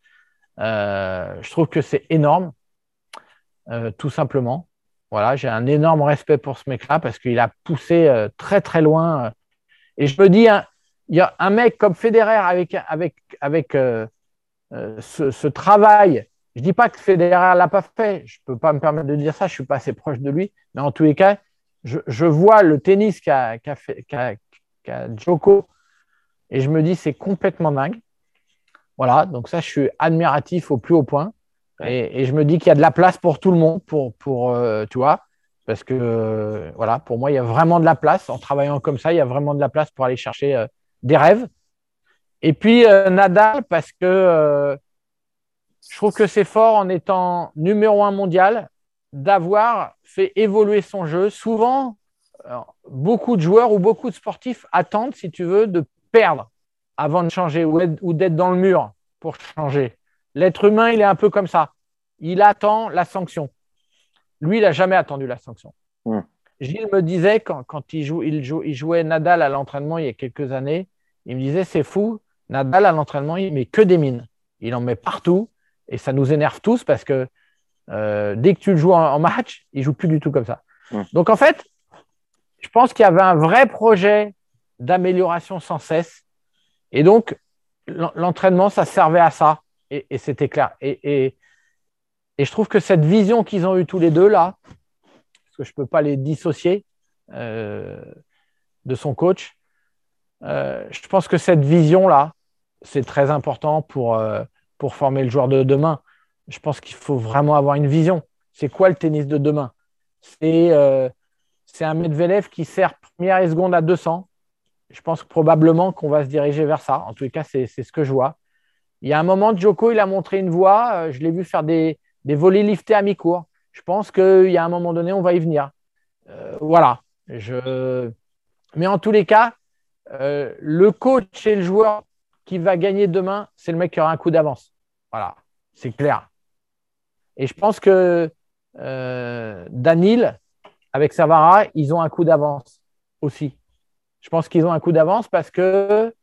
Euh, je trouve que c'est énorme, euh, tout simplement. Voilà, j'ai un énorme respect pour ce mec-là parce qu'il a poussé euh, très très loin. Euh, et je me dis, hein, y a un mec comme Federer avec avec avec euh, euh, ce, ce travail. Je dis pas que Federer l'a pas fait. Je peux pas me permettre de dire ça. Je suis pas assez proche de lui. Mais en tous les cas, je, je vois le tennis qu'a qu'a, fait, qu'a, qu'a Djoko et je me dis c'est complètement dingue. Voilà, donc ça, je suis admiratif au plus haut point. Et, et je me dis qu'il y a de la place pour tout le monde, pour, pour euh, tu vois, parce que, euh, voilà, pour moi, il y a vraiment de la place. En travaillant comme ça, il y a vraiment de la place pour aller chercher euh, des rêves. Et puis, euh, Nadal, parce que euh, je trouve que c'est fort en étant numéro un mondial, d'avoir fait évoluer son jeu. Souvent, alors, beaucoup de joueurs ou beaucoup de sportifs attendent, si tu veux, de perdre avant de changer ou d'être dans le mur pour changer. L'être humain, il est un peu comme ça. Il attend la sanction. Lui, il n'a jamais attendu la sanction. Mmh. Gilles me disait, quand, quand il, joue, il, joue, il jouait Nadal à l'entraînement il y a quelques années, il me disait, c'est fou, Nadal à l'entraînement, il ne met que des mines. Il en met partout et ça nous énerve tous parce que euh, dès que tu le joues en, en match, il ne joue plus du tout comme ça. Mmh. Donc, en fait, je pense qu'il y avait un vrai projet d'amélioration sans cesse. Et donc, l'entraînement, ça servait à ça. Et, et c'était clair. Et, et, et je trouve que cette vision qu'ils ont eue tous les deux, là, parce que je ne peux pas les dissocier euh, de son coach, euh, je pense que cette vision-là, c'est très important pour, euh, pour former le joueur de demain. Je pense qu'il faut vraiment avoir une vision. C'est quoi le tennis de demain ? C'est, euh, c'est un Medvedev qui sert première et seconde à deux cents. Je pense probablement qu'on va se diriger vers ça. En tout cas, c'est, c'est ce que je vois. Il y a un moment, Djoko, il a montré une voie. Je l'ai vu faire des, des volées liftées à mi-cours. Je pense qu'il y a un moment donné, on va y venir. Euh, voilà. Je... Mais en tous les cas, euh, le coach et le joueur qui va gagner demain, c'est le mec qui aura un coup d'avance. Voilà. C'est clair. Et je pense que euh, Daniil, avec Savara, ils ont un coup d'avance aussi. Je pense qu'ils ont un coup d'avance parce que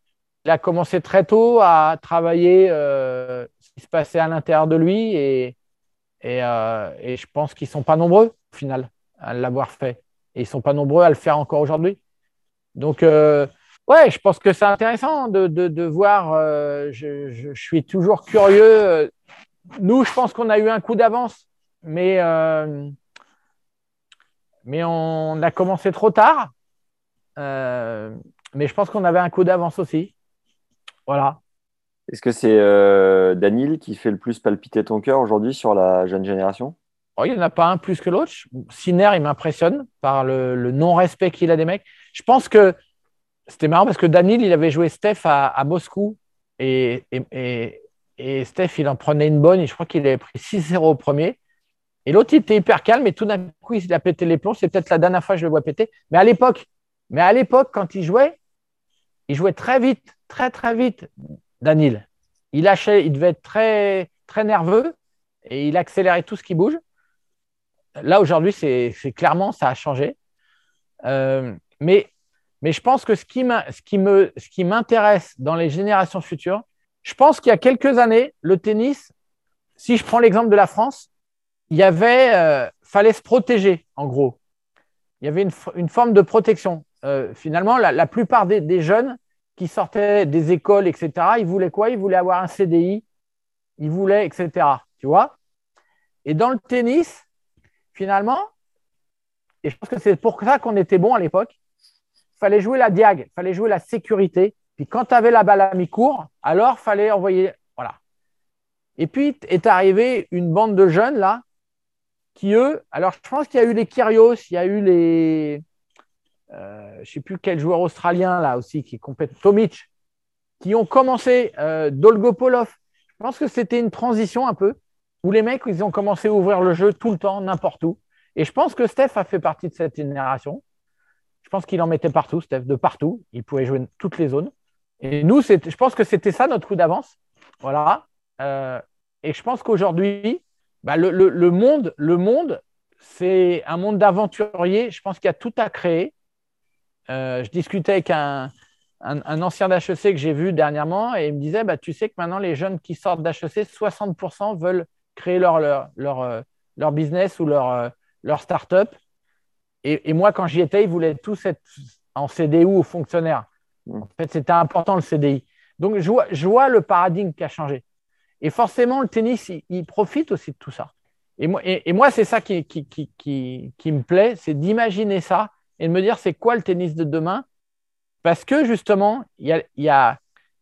il a commencé très tôt à travailler euh, ce qui se passait à l'intérieur de lui et, et, euh, et je pense qu'ils ne sont pas nombreux, au final, à l'avoir fait. Et ils ne sont pas nombreux à le faire encore aujourd'hui. Donc, euh, ouais, je pense que c'est intéressant de, de, de voir. Euh, je, je, je suis toujours curieux. Nous, je pense qu'on a eu un coup d'avance, mais, euh, mais on a commencé trop tard. Euh, mais je pense qu'on avait un coup d'avance aussi. Voilà. Est-ce que c'est euh, Daniil qui fait le plus palpiter ton cœur aujourd'hui sur la jeune génération ? Oh, il n'y en a pas un plus que l'autre. Sinner, il m'impressionne par le, le non-respect qu'il a des mecs. Je pense que c'était marrant parce que Daniil, il avait joué Steph à, à Moscou et, et, et, et Steph, il en prenait une bonne et je crois qu'il avait pris six zéro au premier. Et l'autre, il était hyper calme et tout d'un coup, il a pété les plombs. C'est peut-être la dernière fois que je le vois péter. Mais à l'époque, mais à l'époque, quand il jouait, il jouait très vite, très, très vite, Daniil. Il lâchait, il devait être très, très nerveux et il accélérait tout ce qui bouge. Là, aujourd'hui, c'est, c'est clairement, ça a changé. Euh, mais, mais je pense que ce qui, ce, qui me, ce qui m'intéresse dans les générations futures, je pense qu'il y a quelques années, le tennis, si je prends l'exemple de la France, il y avait, euh, fallait se protéger, en gros. Il y avait une, une forme de protection. Euh, finalement, la, la plupart des, des jeunes qui sortaient des écoles, et cetera, ils voulaient quoi ? Ils voulaient avoir un C D I, ils voulaient, et cetera. Tu vois ? Et dans le tennis, finalement, et je pense que c'est pour ça qu'on était bon à l'époque, il fallait jouer la diag, il fallait jouer la sécurité. Puis quand tu avais la balle à mi-cours, alors il fallait envoyer… Voilà. Et puis est arrivée une bande de jeunes, là, qui eux… Alors, je pense qu'il y a eu les Kyrgios, il y a eu les… Euh, je ne sais plus quel joueur australien là aussi qui est complètement Tomic, qui ont commencé euh, Dolgopolov. Je pense que c'était une transition un peu où les mecs ils ont commencé à ouvrir le jeu tout le temps, n'importe où. Et je pense que Steph a fait partie de cette génération. Je pense qu'il en mettait partout, Steph, de partout. Il pouvait jouer toutes les zones. Et nous, c'est, je pense que c'était ça notre coup d'avance. Voilà. Euh, et je pense qu'aujourd'hui, bah, le, le, le monde, le monde, c'est un monde d'aventuriers. Je pense qu'il y a tout à créer. Euh, je discutais avec un, un, un ancien d'H E C que j'ai vu dernièrement et il me disait bah, tu sais que maintenant les jeunes qui sortent d'H E C, soixante pour cent veulent créer leur, leur, leur, leur business ou leur, leur start-up. Et, et moi, quand j'y étais, ils voulaient tous être en C D I ou fonctionnaire. En fait, c'était important le C D I. Donc, je vois, je vois le paradigme qui a changé. Et forcément, le tennis, il, il profite aussi de tout ça. Et moi, et, et moi c'est ça qui, qui, qui, qui, qui me plaît, c'est d'imaginer ça. Et de me dire, c'est quoi le tennis de demain ? Parce que, justement, il y a, y a,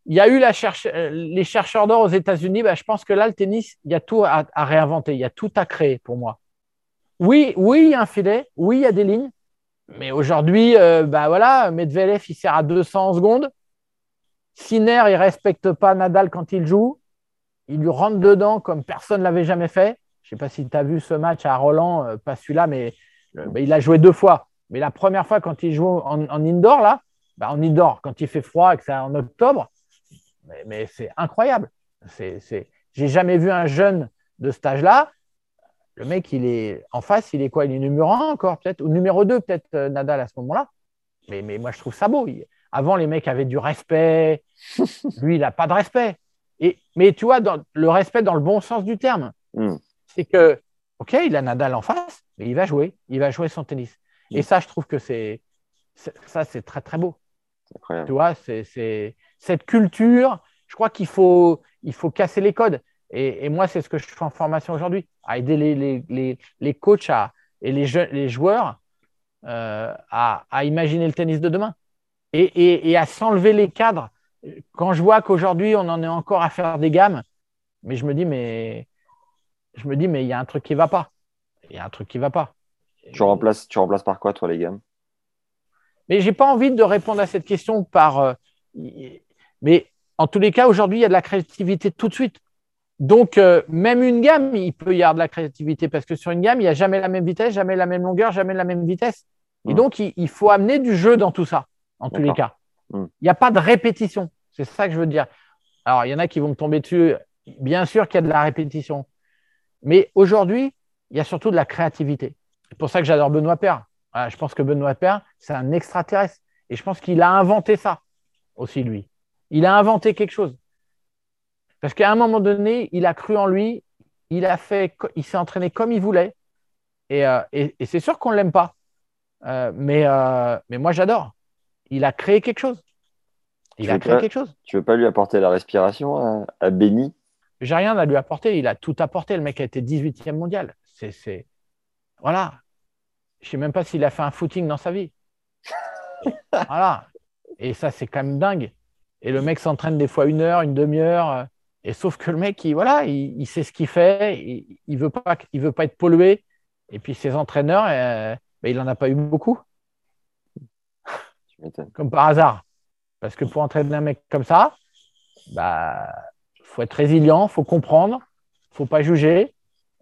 y a eu la cherche, les chercheurs d'or aux États-Unis. Ben, je pense que là, le tennis, il y a tout à, à réinventer. Il y a tout à créer, pour moi. Oui, oui, il y a un filet. Oui, il y a des lignes. Mais aujourd'hui, euh, ben voilà, Medvedev, il sert à deux cents secondes. Sinner, il ne respecte pas Nadal quand il joue. Il lui rentre dedans comme personne ne l'avait jamais fait. Je ne sais pas si tu as vu ce match à Roland, euh, pas celui-là, mais euh, bah, il a joué deux fois. Mais la première fois, quand il joue en, en indoor, là, bah, en indoor, quand il fait froid et que c'est en octobre, mais, mais c'est incroyable. C'est, c'est... J'ai jamais vu un jeune de cet âge-là. Le mec, il est en face, il est quoi? Il est numéro un encore, peut-être, ou numéro deux, peut-être, euh, Nadal à ce moment-là. Mais, mais moi, je trouve ça beau. Il... Avant, les mecs avaient du respect. Lui, il n'a pas de respect. Et, mais tu vois, dans, le respect dans le bon sens du terme, mm. c'est que, OK, il a Nadal en face, mais il va jouer. Il va jouer son tennis. Mm. Et ça, je trouve que c'est, c'est ça, c'est très, très beau. C'est incroyable. Tu vois, c'est, c'est, cette culture, je crois qu'il faut, il faut casser les codes. Et, et moi, c'est ce que je fais en formation aujourd'hui, à aider les, les, les, les coachs à, et les, je, les joueurs euh, à, à imaginer le tennis de demain. Et, et, et à s'enlever les cadres. Quand je vois qu'aujourd'hui, on en est encore à faire des gammes, mais je me dis, mais je me dis, mais il y a un truc qui ne va pas. Il y a un truc qui ne va pas. Tu remplaces, tu remplaces par quoi, toi, les gammes? Mais je n'ai pas envie de répondre à cette question par… Euh, mais en tous les cas, aujourd'hui, il y a de la créativité tout de suite. Donc, euh, même une gamme, il peut y avoir de la créativité parce que sur une gamme, il n'y a jamais la même vitesse, jamais la même longueur, jamais la même vitesse. Et mmh. donc, il, il faut amener du jeu dans tout ça. En D'accord. tous les cas, il n'y a pas de répétition. C'est ça que je veux dire. Alors, il y en a qui vont me tomber dessus. Bien sûr qu'il y a de la répétition. Mais aujourd'hui, il y a surtout de la créativité. C'est pour ça que j'adore Benoît Paire. Voilà, je pense que Benoît Paire, c'est un extraterrestre. Et je pense qu'il a inventé ça aussi, lui. Il a inventé quelque chose. Parce qu'à un moment donné, il a cru en lui. Il, a fait, il s'est entraîné comme il voulait. Et, euh, et, et c'est sûr qu'on ne l'aime pas. Euh, mais, euh, mais moi, j'adore. Il a créé quelque chose. Il tu a créé pas, quelque chose. Tu ne veux pas lui apporter la respiration à, à Benny? J'ai rien à lui apporter. Il a tout apporté. Le mec a été dix-huitième mondial. C'est, c'est... Voilà. Je ne sais même pas s'il a fait un footing dans sa vie. Voilà. Et ça, c'est quand même dingue. Et le mec s'entraîne des fois une heure, une demi-heure. Et sauf que le mec, il, voilà, il, il sait ce qu'il fait. Il ne veut pas, il veut pas être pollué. Et puis ses entraîneurs, euh, ben, il n'en a pas eu beaucoup. Comme par hasard. Parce que pour entraîner un mec comme ça, bah, faut être résilient, faut comprendre, faut pas juger.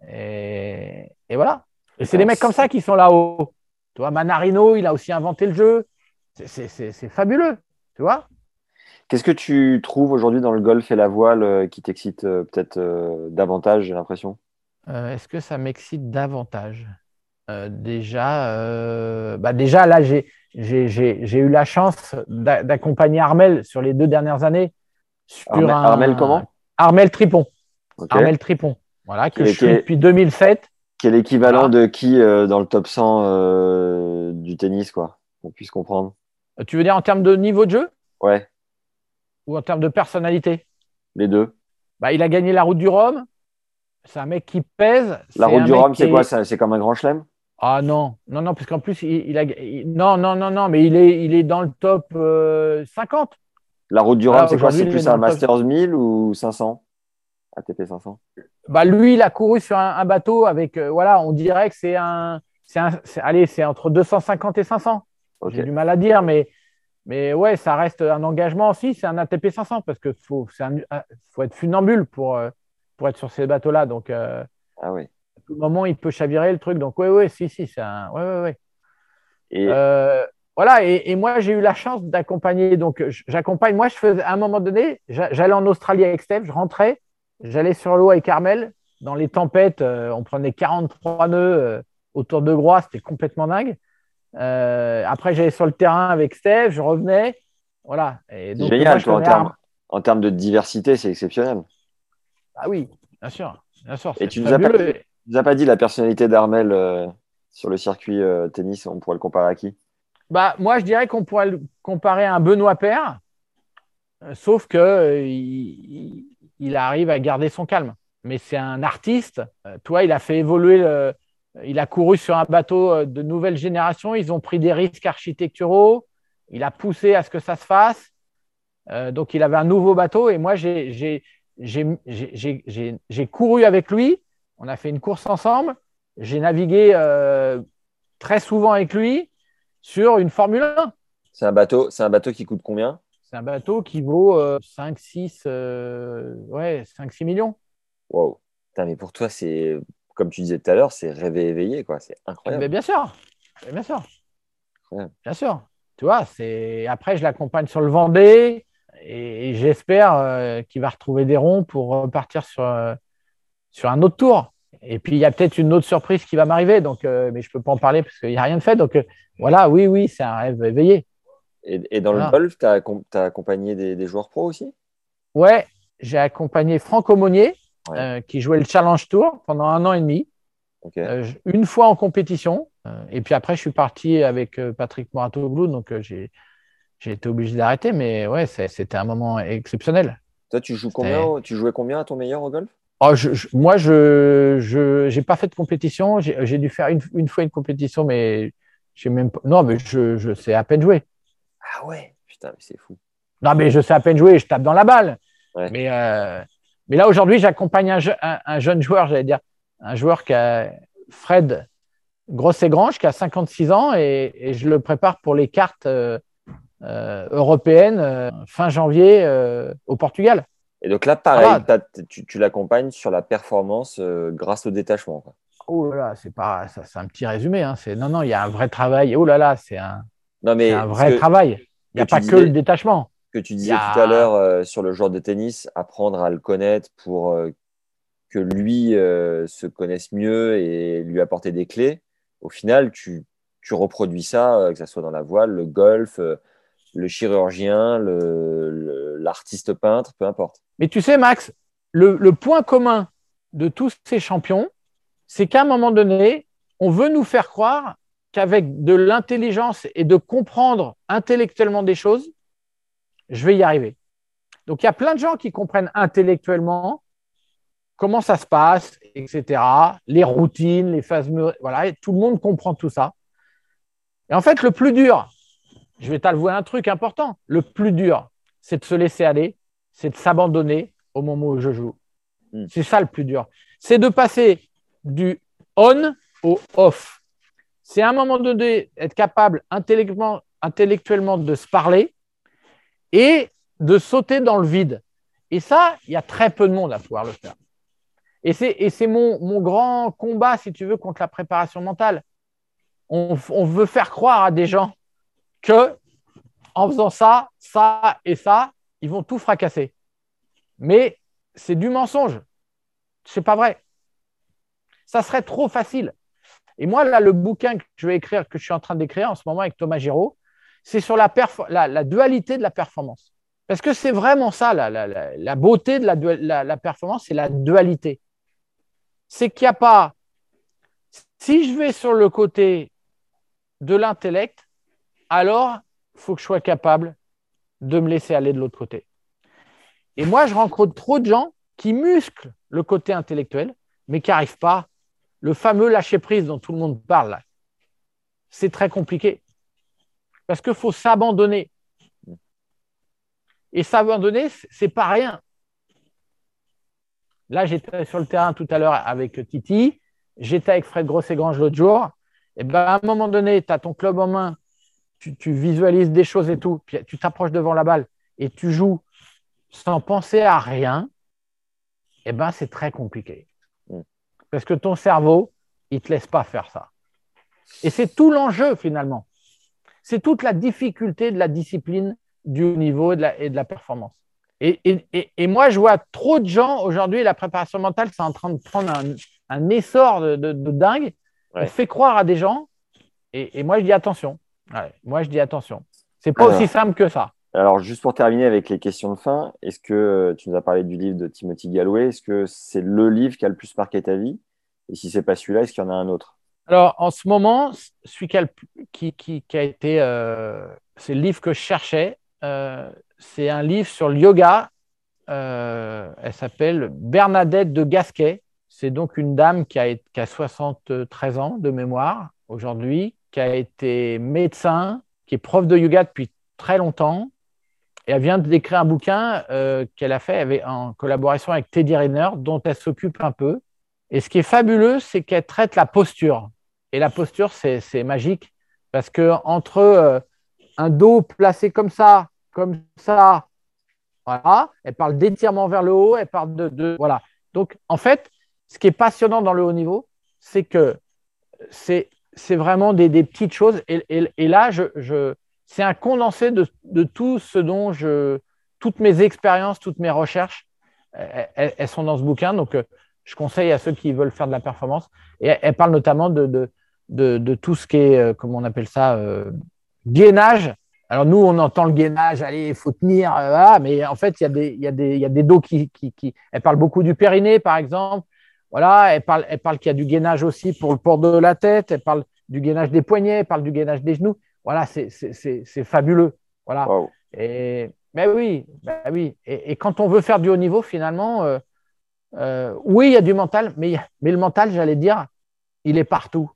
Et, et voilà. Et c'est des mecs comme ça qui sont là-haut. Tu vois, Manarino, il a aussi inventé le jeu. C'est, c'est, c'est, c'est fabuleux. Tu vois ? Qu'est-ce que tu trouves aujourd'hui dans le golf et la voile qui t'excite peut-être euh, davantage, j'ai l'impression ? euh, Est-ce que ça m'excite davantage ? Euh, déjà, euh, bah déjà, là, j'ai, j'ai, j'ai, j'ai eu la chance d'a- d'accompagner Armel sur les deux dernières années. Sur Armel, un, Armel comment Armel Tripon. Okay. Armel Tripon, voilà, que qui, je suis depuis deux mille sept. Qui est l'équivalent voilà. de qui euh, dans le top cent euh, du tennis, quoi, qu'on puisse comprendre. Tu veux dire en termes de niveau de jeu ? Ouais. Ou en termes de personnalité ? Les deux. Bah, il a gagné la Route du Rhum. C'est un mec qui pèse. La Route du Rhum, c'est qui... quoi c'est, c'est comme un grand chelem ? Ah non, non, non, parce qu'en plus, il, il a. Il, non, non, non, non, mais il est, il est dans le top euh, cinquante. La Route du Rhum, ah, c'est quoi? C'est plus un Masters top... mille ou cinq cents? A T P cinq cents? Bah, lui, il a couru sur un, un bateau avec. Euh, voilà, on dirait que c'est un. C'est un c'est, allez, c'est entre deux cent cinquante et cinq cents. Okay. J'ai du mal à dire, mais, mais ouais, ça reste un engagement aussi. C'est un A T P cinq cents parce qu'il faut, faut être funambule pour, euh, pour être sur ces bateaux-là. Donc, euh, ah oui. Au moment il peut chavirer le truc, donc ouais ouais si si c'est un ouais ouais ouais et... Euh, voilà et, et moi j'ai eu la chance d'accompagner, donc j'accompagne, moi je faisais à un moment donné, j'allais en Australie avec Steph, je rentrais, j'allais sur l'eau avec Armel dans les tempêtes, euh, on prenait quarante-trois nœuds euh, autour de Groix, c'était complètement dingue, euh, après j'allais sur le terrain avec Steph, je revenais, voilà, et donc, c'est génial moi, toi, en, termes, en termes de diversité c'est exceptionnel. Ah oui, bien sûr, bien sûr. Et tu nous as parlé... Tu n'as pas dit la personnalité d'Armel euh, sur le circuit euh, tennis, on pourrait le comparer à qui? Bah, moi, je dirais qu'on pourrait le comparer à un Benoît Paire, euh, sauf qu'il euh, il arrive à garder son calme. Mais c'est un artiste. Euh, toi, il a fait évoluer, le, il a couru sur un bateau de nouvelle génération. Ils ont pris des risques architecturaux. Il a poussé à ce que ça se fasse. Euh, donc, il avait un nouveau bateau. Et moi, j'ai, j'ai, j'ai, j'ai, j'ai, j'ai, j'ai couru avec lui. On a fait une course ensemble. J'ai navigué euh, très souvent avec lui sur une Formule un. C'est un bateau, c'est un bateau qui coûte combien ? C'est un bateau qui vaut euh, cinq six euh, ouais, cinq six millions. Wow. Putain, mais pour toi, c'est comme tu disais tout à l'heure, c'est rêver éveillé, quoi. C'est incroyable. Mais bien sûr, mais bien sûr, ouais. bien sûr. Tu vois, c'est après je l'accompagne sur le Vendée et, et j'espère euh, qu'il va retrouver des ronds pour repartir sur euh, sur un autre tour. Et puis il y a peut-être une autre surprise qui va m'arriver, donc euh, mais je peux pas en parler parce qu'il y a rien de fait. Donc euh, voilà, oui, oui, c'est un rêve éveillé. Et, et dans voilà. le golf, tu as accompagné des, des joueurs pros aussi? Ouais, j'ai accompagné Franck Aumônier, ouais. euh, qui jouait le Challenge Tour pendant un an et demi, okay. euh, une fois en compétition. Euh, et puis après, je suis parti avec euh, Patrick Mouratoglou, donc euh, j'ai, j'ai été obligé d'arrêter. Mais ouais, c'était un moment exceptionnel. Toi, tu joues combien au, tu jouais combien à ton meilleur au golf? Oh, je, je, moi, je n'ai pas fait de compétition. J'ai, j'ai dû faire une, une fois une compétition, mais j'ai même pas, non, mais je, je sais à peine jouer. Ah ouais, putain, mais c'est fou. Non, mais je sais à peine jouer, je tape dans la balle. Ouais. Mais, euh, mais là, aujourd'hui, j'accompagne un, je, un, un jeune joueur, j'allais dire, un joueur qui a Fred Grosse-Grange, qui a cinquante-six ans, et, et je le prépare pour les cartes euh, euh, européennes euh, fin janvier euh, au Portugal. Et donc là, pareil, ah, tu, tu l'accompagnes sur la performance euh, grâce au détachement. Quoi. Oh là là, c'est, pas, ça, c'est un petit résumé. Hein, c'est, non, non, il y a un vrai travail. Oh là là, c'est un. Non, mais c'est un vrai travail. Il n'y a pas que le détachement. Que tu disais tout à l'heure euh, sur le joueur de tennis, apprendre à le connaître pour euh, que lui euh, se connaisse mieux et lui apporter des clés. Au final, tu, tu reproduis ça, euh, que ce soit dans la voile, le golf, euh, le chirurgien, le, le, l'artiste peintre, peu importe. Mais tu sais, Max, le, le point commun de tous ces champions, c'est qu'à un moment donné, on veut nous faire croire qu'avec de l'intelligence et de comprendre intellectuellement des choses, je vais y arriver. Donc, il y a plein de gens qui comprennent intellectuellement comment ça se passe, et cetera, les routines, les phases… Voilà, et tout le monde comprend tout ça. Et en fait, le plus dur, je vais t'avouer un truc important, le plus dur, c'est de se laisser aller, c'est de s'abandonner au moment où je joue. Mmh. C'est ça le plus dur. C'est de passer du on au off. C'est à un moment donné être capable intellectuellement, intellectuellement de se parler et de sauter dans le vide. Et ça, il y a très peu de monde à pouvoir le faire. Et c'est, et c'est mon, mon grand combat, si tu veux, contre la préparation mentale. On, on veut faire croire à des gens que en faisant ça, ça et ça, ils vont tout fracasser. Mais c'est du mensonge. C'est pas vrai. Ça serait trop facile. Et moi, là, le bouquin que je vais écrire, que je suis en train d'écrire en ce moment avec Thomas Giraud, c'est sur la, perfor- la, la dualité de la performance. Parce que c'est vraiment ça, la, la, la, la beauté de la, du- la, la performance, c'est la dualité. C'est qu'il n'y a pas… Si je vais sur le côté de l'intellect, alors il faut que je sois capable de me laisser aller de l'autre côté. Et moi, je rencontre trop de gens qui musclent le côté intellectuel, mais qui n'arrivent pas. Le fameux lâcher-prise dont tout le monde parle, là. C'est très compliqué. Parce qu'il faut s'abandonner. Et s'abandonner, c'est pas rien. Là, j'étais sur le terrain tout à l'heure avec Titi, j'étais avec Fred Grosse-Grange l'autre jour. Et ben, à un moment donné, tu as ton club en main, tu, tu visualises des choses et tout, puis tu t'approches devant la balle et tu joues sans penser à rien. Et ben, c'est très compliqué. Parce que ton cerveau, il ne te laisse pas faire ça. Et c'est tout l'enjeu, finalement. C'est toute la difficulté de la discipline, du haut niveau et de la, et de la performance. Et, et, et, et moi, je vois trop de gens aujourd'hui, la préparation mentale, c'est en train de prendre un, un essor de, de, de dingue. Ouais. On fait croire à des gens. Et, et moi, je dis attention. Ouais, moi, je dis attention. C'est pas alors, aussi simple que ça. Alors, juste pour terminer avec les questions de fin, est-ce que tu nous as parlé du livre de Timothy Galloway? Est-ce que c'est le livre qui a le plus marqué ta vie? Et si ce n'est pas celui-là, est-ce qu'il y en a un autre? Alors, en ce moment, celui qui a, le, qui, qui, qui a été… Euh, c'est le livre que je cherchais. Euh, c'est un livre sur le yoga. Euh, elle s'appelle Bernadette de Gasquet. C'est donc une dame qui a, qui a soixante-treize ans de mémoire aujourd'hui, qui a été médecin, qui est prof de yoga depuis très longtemps. Et elle vient d'écrire un bouquin euh, qu'elle a fait avec, en collaboration avec Teddy Riner, dont elle s'occupe un peu. Et ce qui est fabuleux, c'est qu'elle traite la posture. Et la posture, c'est, c'est magique parce qu'entre euh, un dos placé comme ça, comme ça, voilà, elle parle d'étirement vers le haut, elle parle de, de… Voilà. Donc, en fait, ce qui est passionnant dans le haut niveau, c'est que c'est, c'est vraiment des, des petites choses. Et, et, et là, je, je, c'est un condensé de, de tout ce dont je… Toutes mes expériences, toutes mes recherches, elles, elles sont dans ce bouquin. Donc, je conseille à ceux qui veulent faire de la performance. Et elle parle notamment de, de, de, de tout ce qui est, comment on appelle ça, euh, gainage. Alors, nous, on entend le gainage, allez, il faut tenir. Ah, mais en fait, il y a des, il y a des, il y a des dos qui, qui, qui… Elle parle beaucoup du périnée, par exemple. Voilà, elle parle, elle parle qu'il y a du gainage aussi pour le port de la tête. Elle parle du gainage des poignets, elle parle du gainage des genoux. Voilà, c'est, c'est, c'est, c'est fabuleux. Voilà. Wow. Et… Ben oui, ben oui. Et, et quand on veut faire du haut niveau, finalement, euh, euh, oui, il y a du mental, mais, mais le mental, j'allais dire, il est partout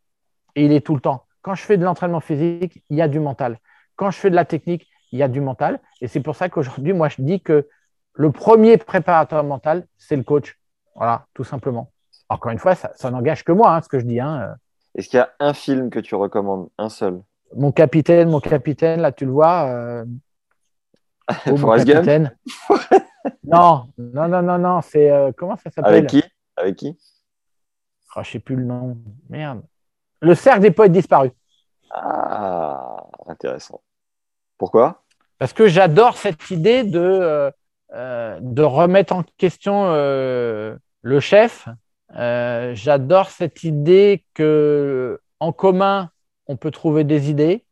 et il est tout le temps. Quand je fais de l'entraînement physique, il y a du mental. Quand je fais de la technique, il y a du mental. Et c'est pour ça qu'aujourd'hui, moi, je dis que le premier préparateur mental, c'est le coach. Voilà, tout simplement. Encore une fois, ça, ça n'engage que moi, hein, ce que je dis. Hein. Est-ce qu'il y a un film que tu recommandes, un seul ? Mon capitaine, mon capitaine, là, tu le vois… Euh... Oh, Forrest Gump. non, non, non, non, non. C'est euh, comment ça s'appelle ? Avec qui ? Avec qui ? Oh, je sais plus le nom. Merde. Le cercle des poètes disparus. Ah, intéressant. Pourquoi ? Parce que j'adore cette idée de euh, de remettre en question euh, le chef. Euh, j'adore cette idée que en commun on peut trouver des idées.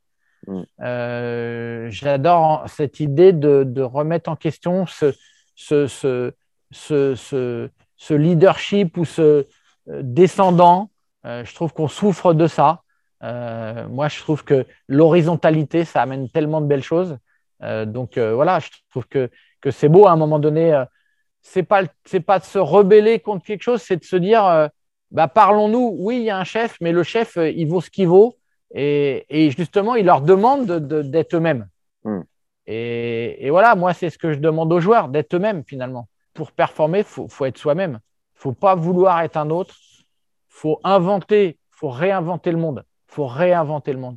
Mmh. Euh, j'adore cette idée de, de remettre en question ce, ce, ce, ce, ce, ce leadership ou ce descendant. Euh, je trouve qu'on souffre de ça. Euh, moi, je trouve que l'horizontalité, ça amène tellement de belles choses. Euh, donc euh, voilà, je trouve que, que c'est beau à un moment donné. Euh, c'est pas, c'est pas de se rebeller contre quelque chose, c'est de se dire euh, bah, parlons-nous. Oui, il y a un chef, mais le chef, il vaut ce qu'il vaut. Et, et justement, ils leur demandent de, de, d'être eux-mêmes. Mm. Et, et voilà, moi, c'est ce que je demande aux joueurs, d'être eux-mêmes, finalement. Pour performer, il faut, faut être soi-même. Il ne faut pas vouloir être un autre. Il faut inventer, il faut réinventer le monde. Il faut réinventer le monde.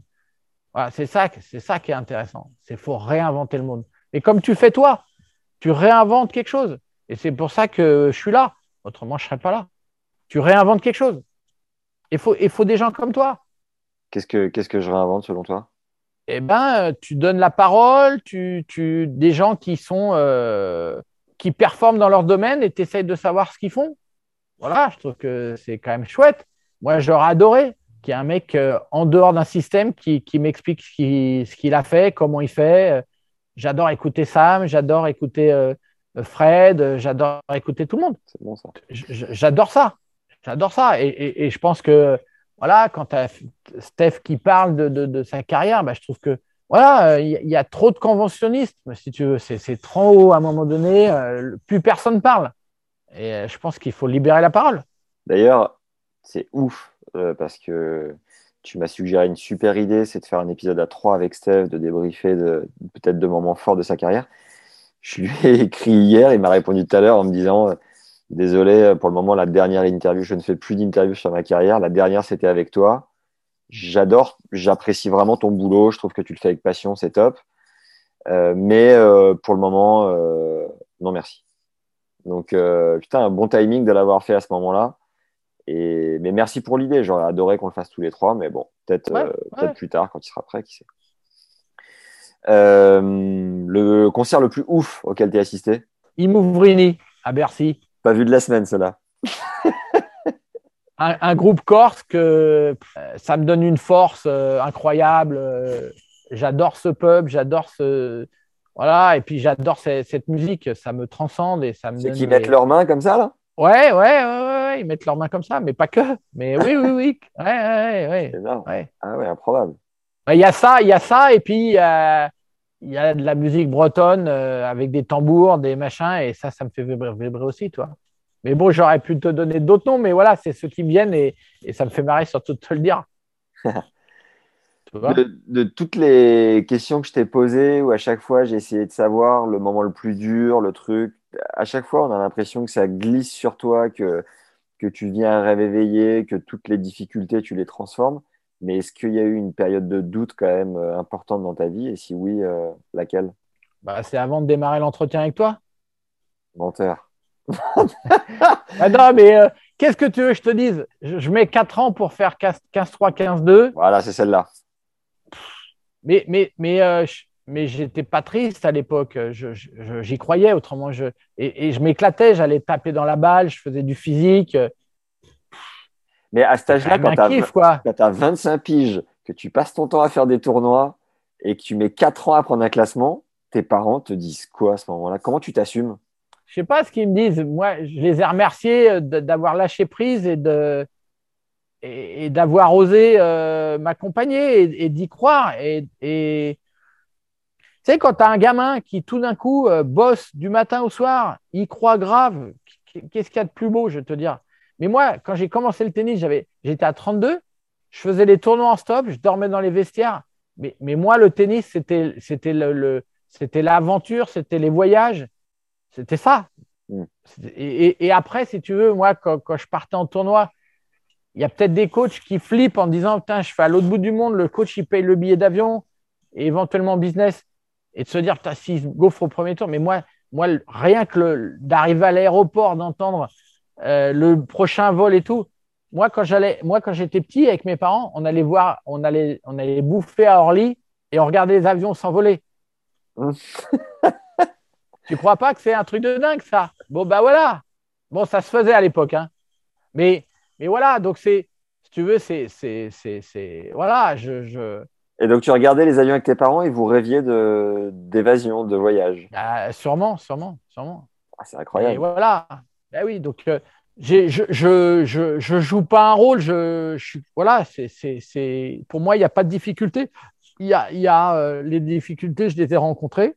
Voilà, c'est ça, c'est ça qui est intéressant. C'est faut réinventer le monde. Et comme tu fais toi, tu réinventes quelque chose. Et c'est pour ça que je suis là. Autrement, je ne serais pas là. Tu réinventes quelque chose. Il faut, il faut des gens comme toi. Qu'est-ce que, qu'est-ce que je réinvente selon toi ? Eh bien, tu donnes la parole, tu, tu, des gens qui, sont, euh, qui performent dans leur domaine et tu essayes de savoir ce qu'ils font. Voilà, je trouve que c'est quand même chouette. Moi, j'aurais adoré qu'il y ait un mec euh, en dehors d'un système qui, qui m'explique ce qu'il, ce qu'il a fait, comment il fait. J'adore écouter Sam, j'adore écouter euh, Fred, j'adore écouter tout le monde. C'est bon ça. J'adore ça, j'adore ça. Et, et, et je pense que… Voilà, quand tu as Steph qui parle de, de, de sa carrière, bah, je trouve que voilà, il euh, y, y a trop de conventionnisme, si tu veux. C'est, c'est trop haut à un moment donné, euh, plus personne parle. Et euh, je pense qu'il faut libérer la parole. D'ailleurs, c'est ouf euh, parce que tu m'as suggéré une super idée, c'est de faire un épisode à trois avec Steph, de débriefer de, peut-être de moments forts de sa carrière. Je lui ai écrit hier, il m'a répondu tout à l'heure en me disant… Euh, Désolé, pour le moment, la dernière interview, je ne fais plus d'interview sur ma carrière. La dernière, c'était avec toi. J'adore, j'apprécie vraiment ton boulot. Je trouve que tu le fais avec passion, c'est top. Euh, mais euh, pour le moment, euh, non merci. Donc, euh, putain, un bon timing de l'avoir fait à ce moment-là. Et, mais merci pour l'idée. J'aurais adoré qu'on le fasse tous les trois, mais bon, peut-être, ouais, euh, peut-être ouais. plus tard, quand il sera prêt, qui sait. Euh, le concert le plus ouf auquel tu as assisté ? Imouvrini, à Bercy. Pas vu de la semaine, cela. un, un groupe corse que euh, ça me donne une force euh, incroyable. Euh, j'adore ce pub, j'adore ce voilà, et puis j'adore ces, cette musique. Ça me transcende et ça me. Ceux qui mettent les... leurs mains comme ça là. Ouais, ouais, ouais, ouais, ouais, ils mettent leurs mains comme ça, mais pas que. Mais oui, oui, oui. Ouais, ouais, ouais. C'est énorme. Ouais. Ah ouais, improbable. Il y a ça, il y a ça, et puis. Euh... Il y a de la musique bretonne euh, avec des tambours, des machins, et ça, ça me fait vibrer, vibrer aussi, toi. Mais bon, j'aurais pu te donner d'autres noms, mais voilà, c'est ceux qui me viennent et, et ça me fait marrer surtout de te le dire. Tu vois ? de, de toutes les questions que je t'ai posées, où à chaque fois, j'ai essayé de savoir le moment le plus dur, le truc, à chaque fois, on a l'impression que ça glisse sur toi, que, que tu viens à rêve éveillé, que toutes les difficultés, tu les transformes. Mais est-ce qu'il y a eu une période de doute quand même euh, importante dans ta vie ? Et si oui, euh, laquelle ? Bah, c'est avant de démarrer l'entretien avec toi. Menteur. ah non, mais euh, Qu'est-ce que tu veux que je te dise ? Je mets quatre ans pour faire quinze trois, quinze deux. Voilà, c'est celle-là. Mais, mais, mais, euh, je, mais j'étais pas triste à l'époque. Je, je, j'y croyais, autrement, je, et, et je m'éclatais. J'allais taper dans la balle, je faisais du physique. Mais à cet âge-là, quand tu as vingt-cinq piges, que tu passes ton temps à faire des tournois et que tu mets quatre ans à prendre un classement, tes parents te disent quoi à ce moment-là ? Comment tu t'assumes ? Je ne sais pas ce qu'ils me disent. Moi, je les ai remerciés d'avoir lâché prise et, de, et, et d'avoir osé euh, m'accompagner et, et d'y croire. Et, et... Tu sais, quand tu as un gamin qui, tout d'un coup, euh, bosse du matin au soir, il croit grave. Qu'est-ce qu'il y a de plus beau, je vais te dire ? Mais moi, quand j'ai commencé le tennis, j'avais, j'étais à trente-deux. Je faisais les tournois en stop. Je dormais dans les vestiaires. Mais, mais moi, le tennis, c'était, c'était, le, le, c'était l'aventure, c'était les voyages. C'était ça. Et, et, et après, si tu veux, moi, quand, quand je partais en tournoi, il y a peut-être des coachs qui flippent en disant « Putain, je fais à l'autre bout du monde, le coach, il paye le billet d'avion et éventuellement business. » Et de se dire « Putain, s'il se gaufre au premier tour. » Mais moi, moi rien que le, d'arriver à l'aéroport, d'entendre euh, le prochain vol et tout. Moi, quand j'allais, moi, quand j'étais petit, avec mes parents, on allait voir, on allait, on allait bouffer à Orly et on regardait les avions s'envoler. Tu crois pas que c'est un truc de dingue, ça ? Bon, ben voilà. Bon, ça se faisait à l'époque. Hein. Mais, mais voilà, donc c'est, si tu veux, c'est… c'est, c'est, c'est voilà, je, je… Et donc, tu regardais les avions avec tes parents et vous rêviez de, d'évasion, de voyage. Ah, sûrement, sûrement, sûrement. Ah, c'est incroyable. Et voilà. Ben oui, donc, euh, j'ai, je ne je, je, je joue pas un rôle. Je, je, voilà, c'est, c'est, c'est... Pour moi, il n'y a pas de difficulté. Il y a, il y a euh, les difficultés, je les ai rencontrées.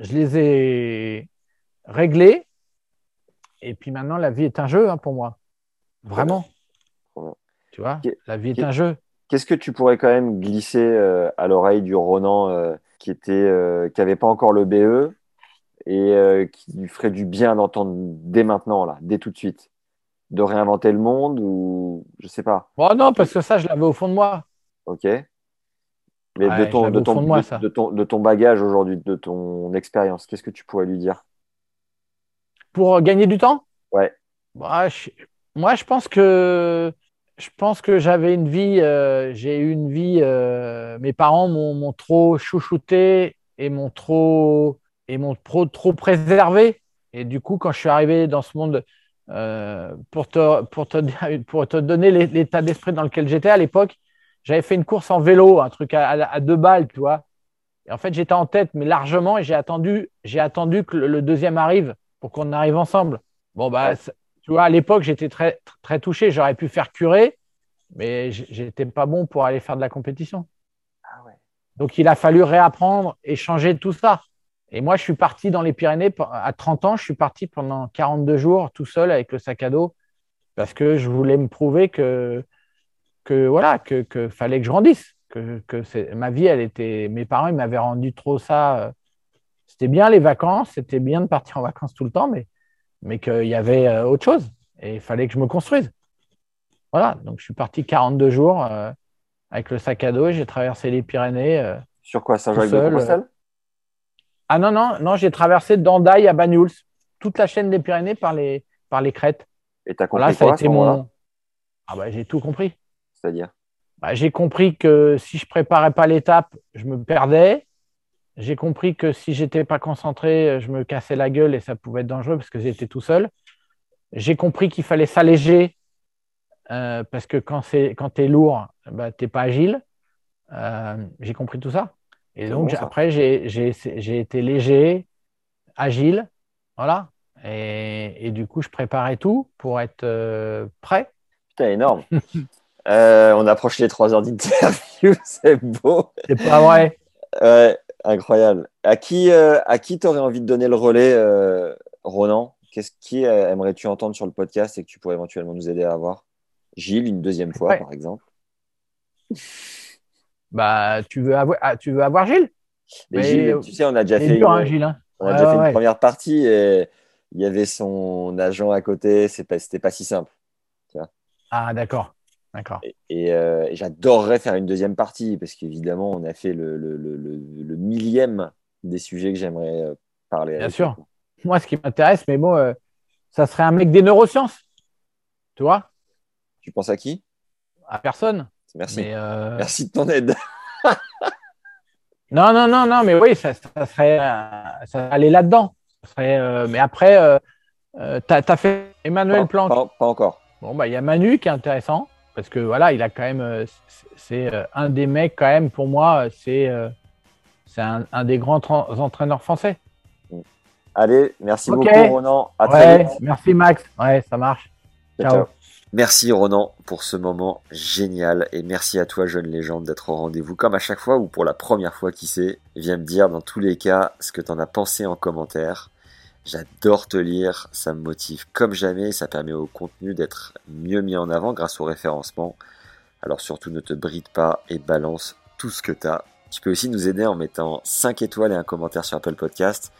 Je les ai réglés. Et puis maintenant, la vie est un jeu hein, pour moi. Vraiment. Vraiment. Tu vois, qu'est, la vie est un jeu. Qu'est-ce que tu pourrais quand même glisser euh, à l'oreille du Ronan euh, qui était, euh, qui n'avait pas encore le B E et euh, qui lui ferait du bien d'entendre dès maintenant, là, dès tout de suite, de réinventer le monde ou je ne sais pas. Oh non, parce que ça, je l'avais au fond de moi. OK. Mais ouais, de, ton, de, ton, de, moi, de, de, ton, de ton bagage aujourd'hui, de ton expérience, qu'est-ce que tu pourrais lui dire ? Pour gagner du temps ? Ouais. Bah, je, moi, je pense que je pense que j'avais une vie, euh, j'ai eu une vie, euh, mes parents m'ont, m'ont trop chouchouté et m'ont trop et m'ont trop, trop préservé. Et du coup, quand je suis arrivé dans ce monde, euh, pour, te, pour, te, pour te donner l'état d'esprit dans lequel j'étais à l'époque, j'avais fait une course en vélo, un truc à, à, à deux balles, tu vois. Et en fait, j'étais en tête, mais largement, et j'ai attendu, j'ai attendu que le, le deuxième arrive pour qu'on arrive ensemble. Bon, bah, tu vois, à l'époque, j'étais très, très touché. J'aurais pu faire curé, mais j'étais pas bon pour aller faire de la compétition. Ah ouais. Donc, il a fallu réapprendre et changer tout ça. Et moi, je suis parti dans les Pyrénées. À trente ans, je suis parti pendant quarante-deux jours tout seul avec le sac à dos parce que je voulais me prouver que que voilà que, que fallait que je grandisse, que, que c'est, ma vie elle était, mes parents ils m'avaient rendu trop ça, euh, c'était bien les vacances, c'était bien de partir en vacances tout le temps, mais, mais qu'il y avait euh, autre chose et il fallait que je me construise. Voilà, donc je suis parti quarante-deux jours euh, avec le sac à dos, j'ai traversé les Pyrénées. Euh, Sur quoi, Saint-Jacques-de-Compostelle ? Ah non, non, non, j'ai traversé d'Andaille à Banyuls, toute la chaîne des Pyrénées par les, par les crêtes. Et tu as compris voilà, quoi ça a été mon... Ah bah j'ai tout compris. C'est-à-dire bah, j'ai compris que si je ne préparais pas l'étape, je me perdais. J'ai compris que si je n'étais pas concentré, je me cassais la gueule et ça pouvait être dangereux parce que j'étais tout seul. J'ai compris qu'il fallait s'alléger euh, parce que quand, quand tu es lourd, bah, tu n'es pas agile. Euh, j'ai compris tout ça. Et c'est donc, bon, ça. Après, j'ai, j'ai, j'ai été léger, agile. Voilà. Et, et du coup, je préparais tout pour être euh, prêt. Putain, énorme. Euh, on approche les trois heures d'interview, c'est beau. C'est pas vrai. Euh, incroyable. À qui, euh, à qui t'aurais envie de donner le relais, euh, Ronan ? Qu'est-ce qui euh, aimerais-tu entendre sur le podcast et que tu pourrais éventuellement nous aider à avoir ? Gilles, une deuxième fois, ouais. Par exemple. Bah, tu veux avoir, ah, tu veux avoir Gilles ? Mais Mais Gilles, euh, tu sais, on a déjà fait, dur, une, hein, Gilles, hein. On a ah, déjà fait ouais. une première partie et il y avait son agent à côté. C'est pas, c'était pas si simple. Tiens. Ah, d'accord. D'accord. Et, et, euh, et j'adorerais faire une deuxième partie parce qu'évidemment, on a fait le, le, le, le millième des sujets que j'aimerais euh, parler. Bien sûr. Toi. Moi, ce qui m'intéresse, mais bon, euh, ça serait un mec des neurosciences. Tu vois ? Tu penses à qui ? À personne. Merci. Mais euh... Merci de ton aide. non, non, non, non, mais oui, ça, ça serait ça aller là-dedans. Ça serait, euh, mais après, euh, euh, tu as fait Emmanuel Planck. Pas, pas encore. Bon, bah, il y a Manu qui est intéressant parce que voilà, il a quand même, c'est, c'est un des mecs quand même pour moi, c'est, c'est un, un des grands tra- entraîneurs français. Allez, merci okay. beaucoup Ronan. À ouais, très vite. Merci Max. Ouais, ça marche. Ciao. Ciao. Merci Ronan pour ce moment génial et merci à toi jeune légende d'être au rendez-vous comme à chaque fois ou pour la première fois qui sait. Viens me dire dans tous les cas ce que t'en as pensé en commentaire. J'adore te lire, ça me motive comme jamais, ça permet au contenu d'être mieux mis en avant grâce au référencement. Alors surtout ne te bride pas et balance tout ce que t'as. Tu peux aussi nous aider en mettant cinq étoiles et un commentaire sur Apple Podcast.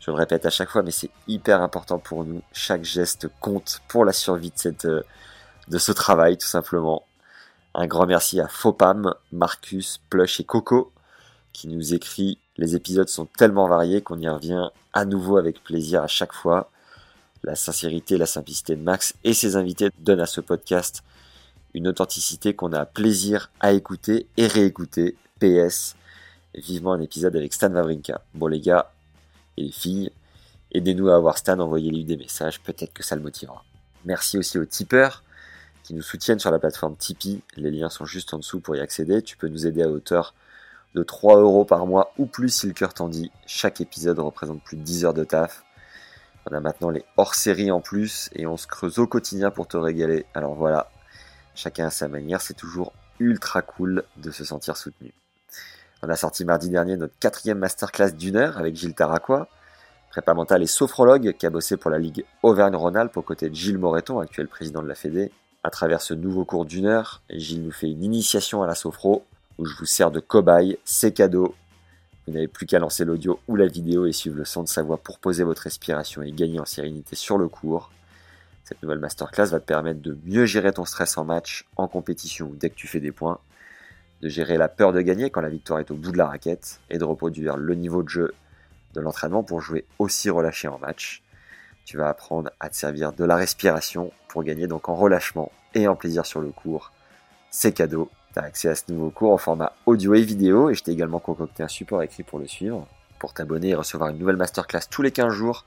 Je le répète à chaque fois, mais c'est hyper important pour nous. Chaque geste compte pour la survie de, cette, de ce travail, tout simplement. Un grand merci à Fopam, Marcus, Plush et Coco qui nous écrit. Les épisodes sont tellement variés qu'on y revient à nouveau avec plaisir à chaque fois. La sincérité et la simplicité de Max et ses invités donnent à ce podcast une authenticité qu'on a plaisir à écouter et réécouter. P S, vivement un épisode avec Stan Wawrinka. Bon les gars, et les filles, aidez-nous à avoir Stan, envoyez-lui des messages, peut-être que ça le motivera. Merci aussi aux tipeurs qui nous soutiennent sur la plateforme Tipeee, les liens sont juste en dessous pour y accéder, tu peux nous aider à hauteur de trois euros par mois ou plus si le cœur t'en dit, chaque épisode représente plus de dix heures de taf, on a maintenant les hors-séries en plus et on se creuse au quotidien pour te régaler, alors voilà, chacun à sa manière, c'est toujours ultra cool de se sentir soutenu. On a sorti mardi dernier notre quatrième masterclass d'une heure avec Gilles Taracoa, prépa mental et sophrologue qui a bossé pour la Ligue Auvergne-Rhône-Alpes aux côtés de Gilles Moretton, actuel président de la Fédé. À travers ce nouveau cours d'une heure, Gilles nous fait une initiation à la sophro où je vous sers de cobaye, c'est cadeau. Vous n'avez plus qu'à lancer l'audio ou la vidéo et suivre le son de sa voix pour poser votre respiration et gagner en sérénité sur le cours. Cette nouvelle masterclass va te permettre de mieux gérer ton stress en match, en compétition ou dès que tu fais des points, de gérer la peur de gagner quand la victoire est au bout de la raquette et de reproduire le niveau de jeu de l'entraînement pour jouer aussi relâché en match. Tu vas apprendre à te servir de la respiration pour gagner donc en relâchement et en plaisir sur le cours. C'est cadeau. Tu as accès à ce nouveau cours en format audio et vidéo et je t'ai également concocté un support écrit pour le suivre. Pour t'abonner et recevoir une nouvelle masterclass tous les quinze jours,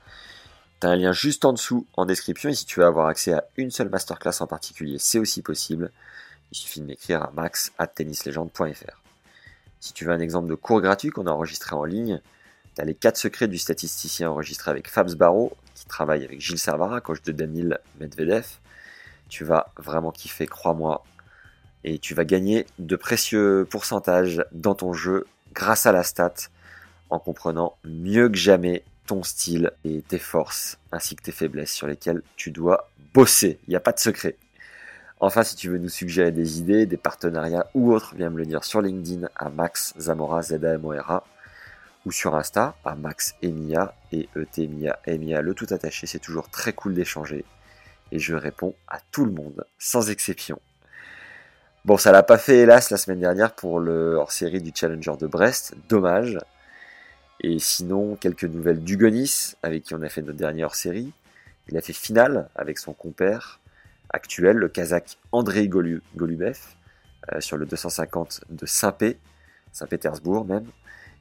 tu as un lien juste en dessous en description et si tu veux avoir accès à une seule masterclass en particulier, c'est aussi possible. Il suffit de m'écrire à max arobase tennislegende point f r. Si tu veux un exemple de cours gratuit qu'on a enregistré en ligne, tu as les quatre secrets du statisticien enregistré avec Fabs Barreau, qui travaille avec Gilles Servara, coach de Daniil Medvedev. Tu vas vraiment kiffer, crois-moi, et tu vas gagner de précieux pourcentages dans ton jeu grâce à la stat, en comprenant mieux que jamais ton style et tes forces, ainsi que tes faiblesses sur lesquelles tu dois bosser. Il n'y a pas de secret. Enfin, si tu veux nous suggérer des idées, des partenariats ou autres, viens me le dire sur LinkedIn à Max Zamora, Z A M O R A, ou sur Insta à Max Emia, E E T M I A, M I A, le tout attaché, c'est toujours très cool d'échanger. Et je réponds à tout le monde, sans exception. Bon, ça l'a pas fait, hélas, la semaine dernière pour le hors-série du Challenger de Brest, dommage. Et sinon, quelques nouvelles d'Hugonis, avec qui on a fait notre dernière hors-série. Il a fait finale avec son compère actuel, le Kazakh Andrei Golubev, euh, sur le deux cent cinquante de Saint-Pé, Saint-Pétersbourg même.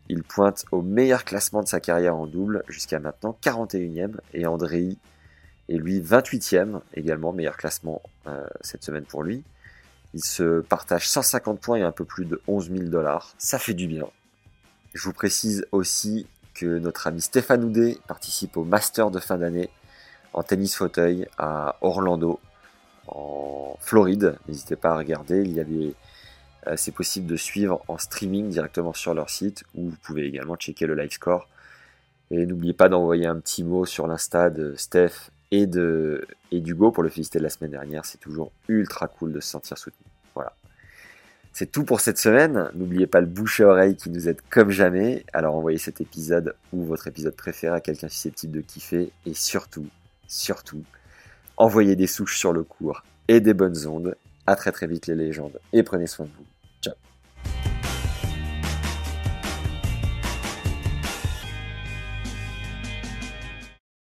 Il pointe au meilleur classement de sa carrière en double, jusqu'à maintenant quarante et unième, et Andrei est lui vingt-huitième, également meilleur classement euh, cette semaine pour lui. Il se partage cent cinquante points et un peu plus de onze mille dollars, ça fait du bien. Je vous précise aussi que notre ami Stéphane Houdet participe au Master de fin d'année en tennis fauteuil à Orlando, en Floride, n'hésitez pas à regarder, il y a des, euh, c'est possible de suivre en streaming directement sur leur site ou vous pouvez également checker le live score et n'oubliez pas d'envoyer un petit mot sur l'insta de Steph et, de, et d'Hugo pour le féliciter de la semaine dernière, c'est toujours ultra cool de se sentir soutenu. Voilà, c'est tout pour cette semaine, n'oubliez pas le bouche à oreille qui nous aide comme jamais, alors envoyez cet épisode ou votre épisode préféré à quelqu'un susceptible de kiffer et surtout, surtout envoyez des souches sur le cours et des bonnes ondes. À très très vite les légendes et prenez soin de vous. Ciao.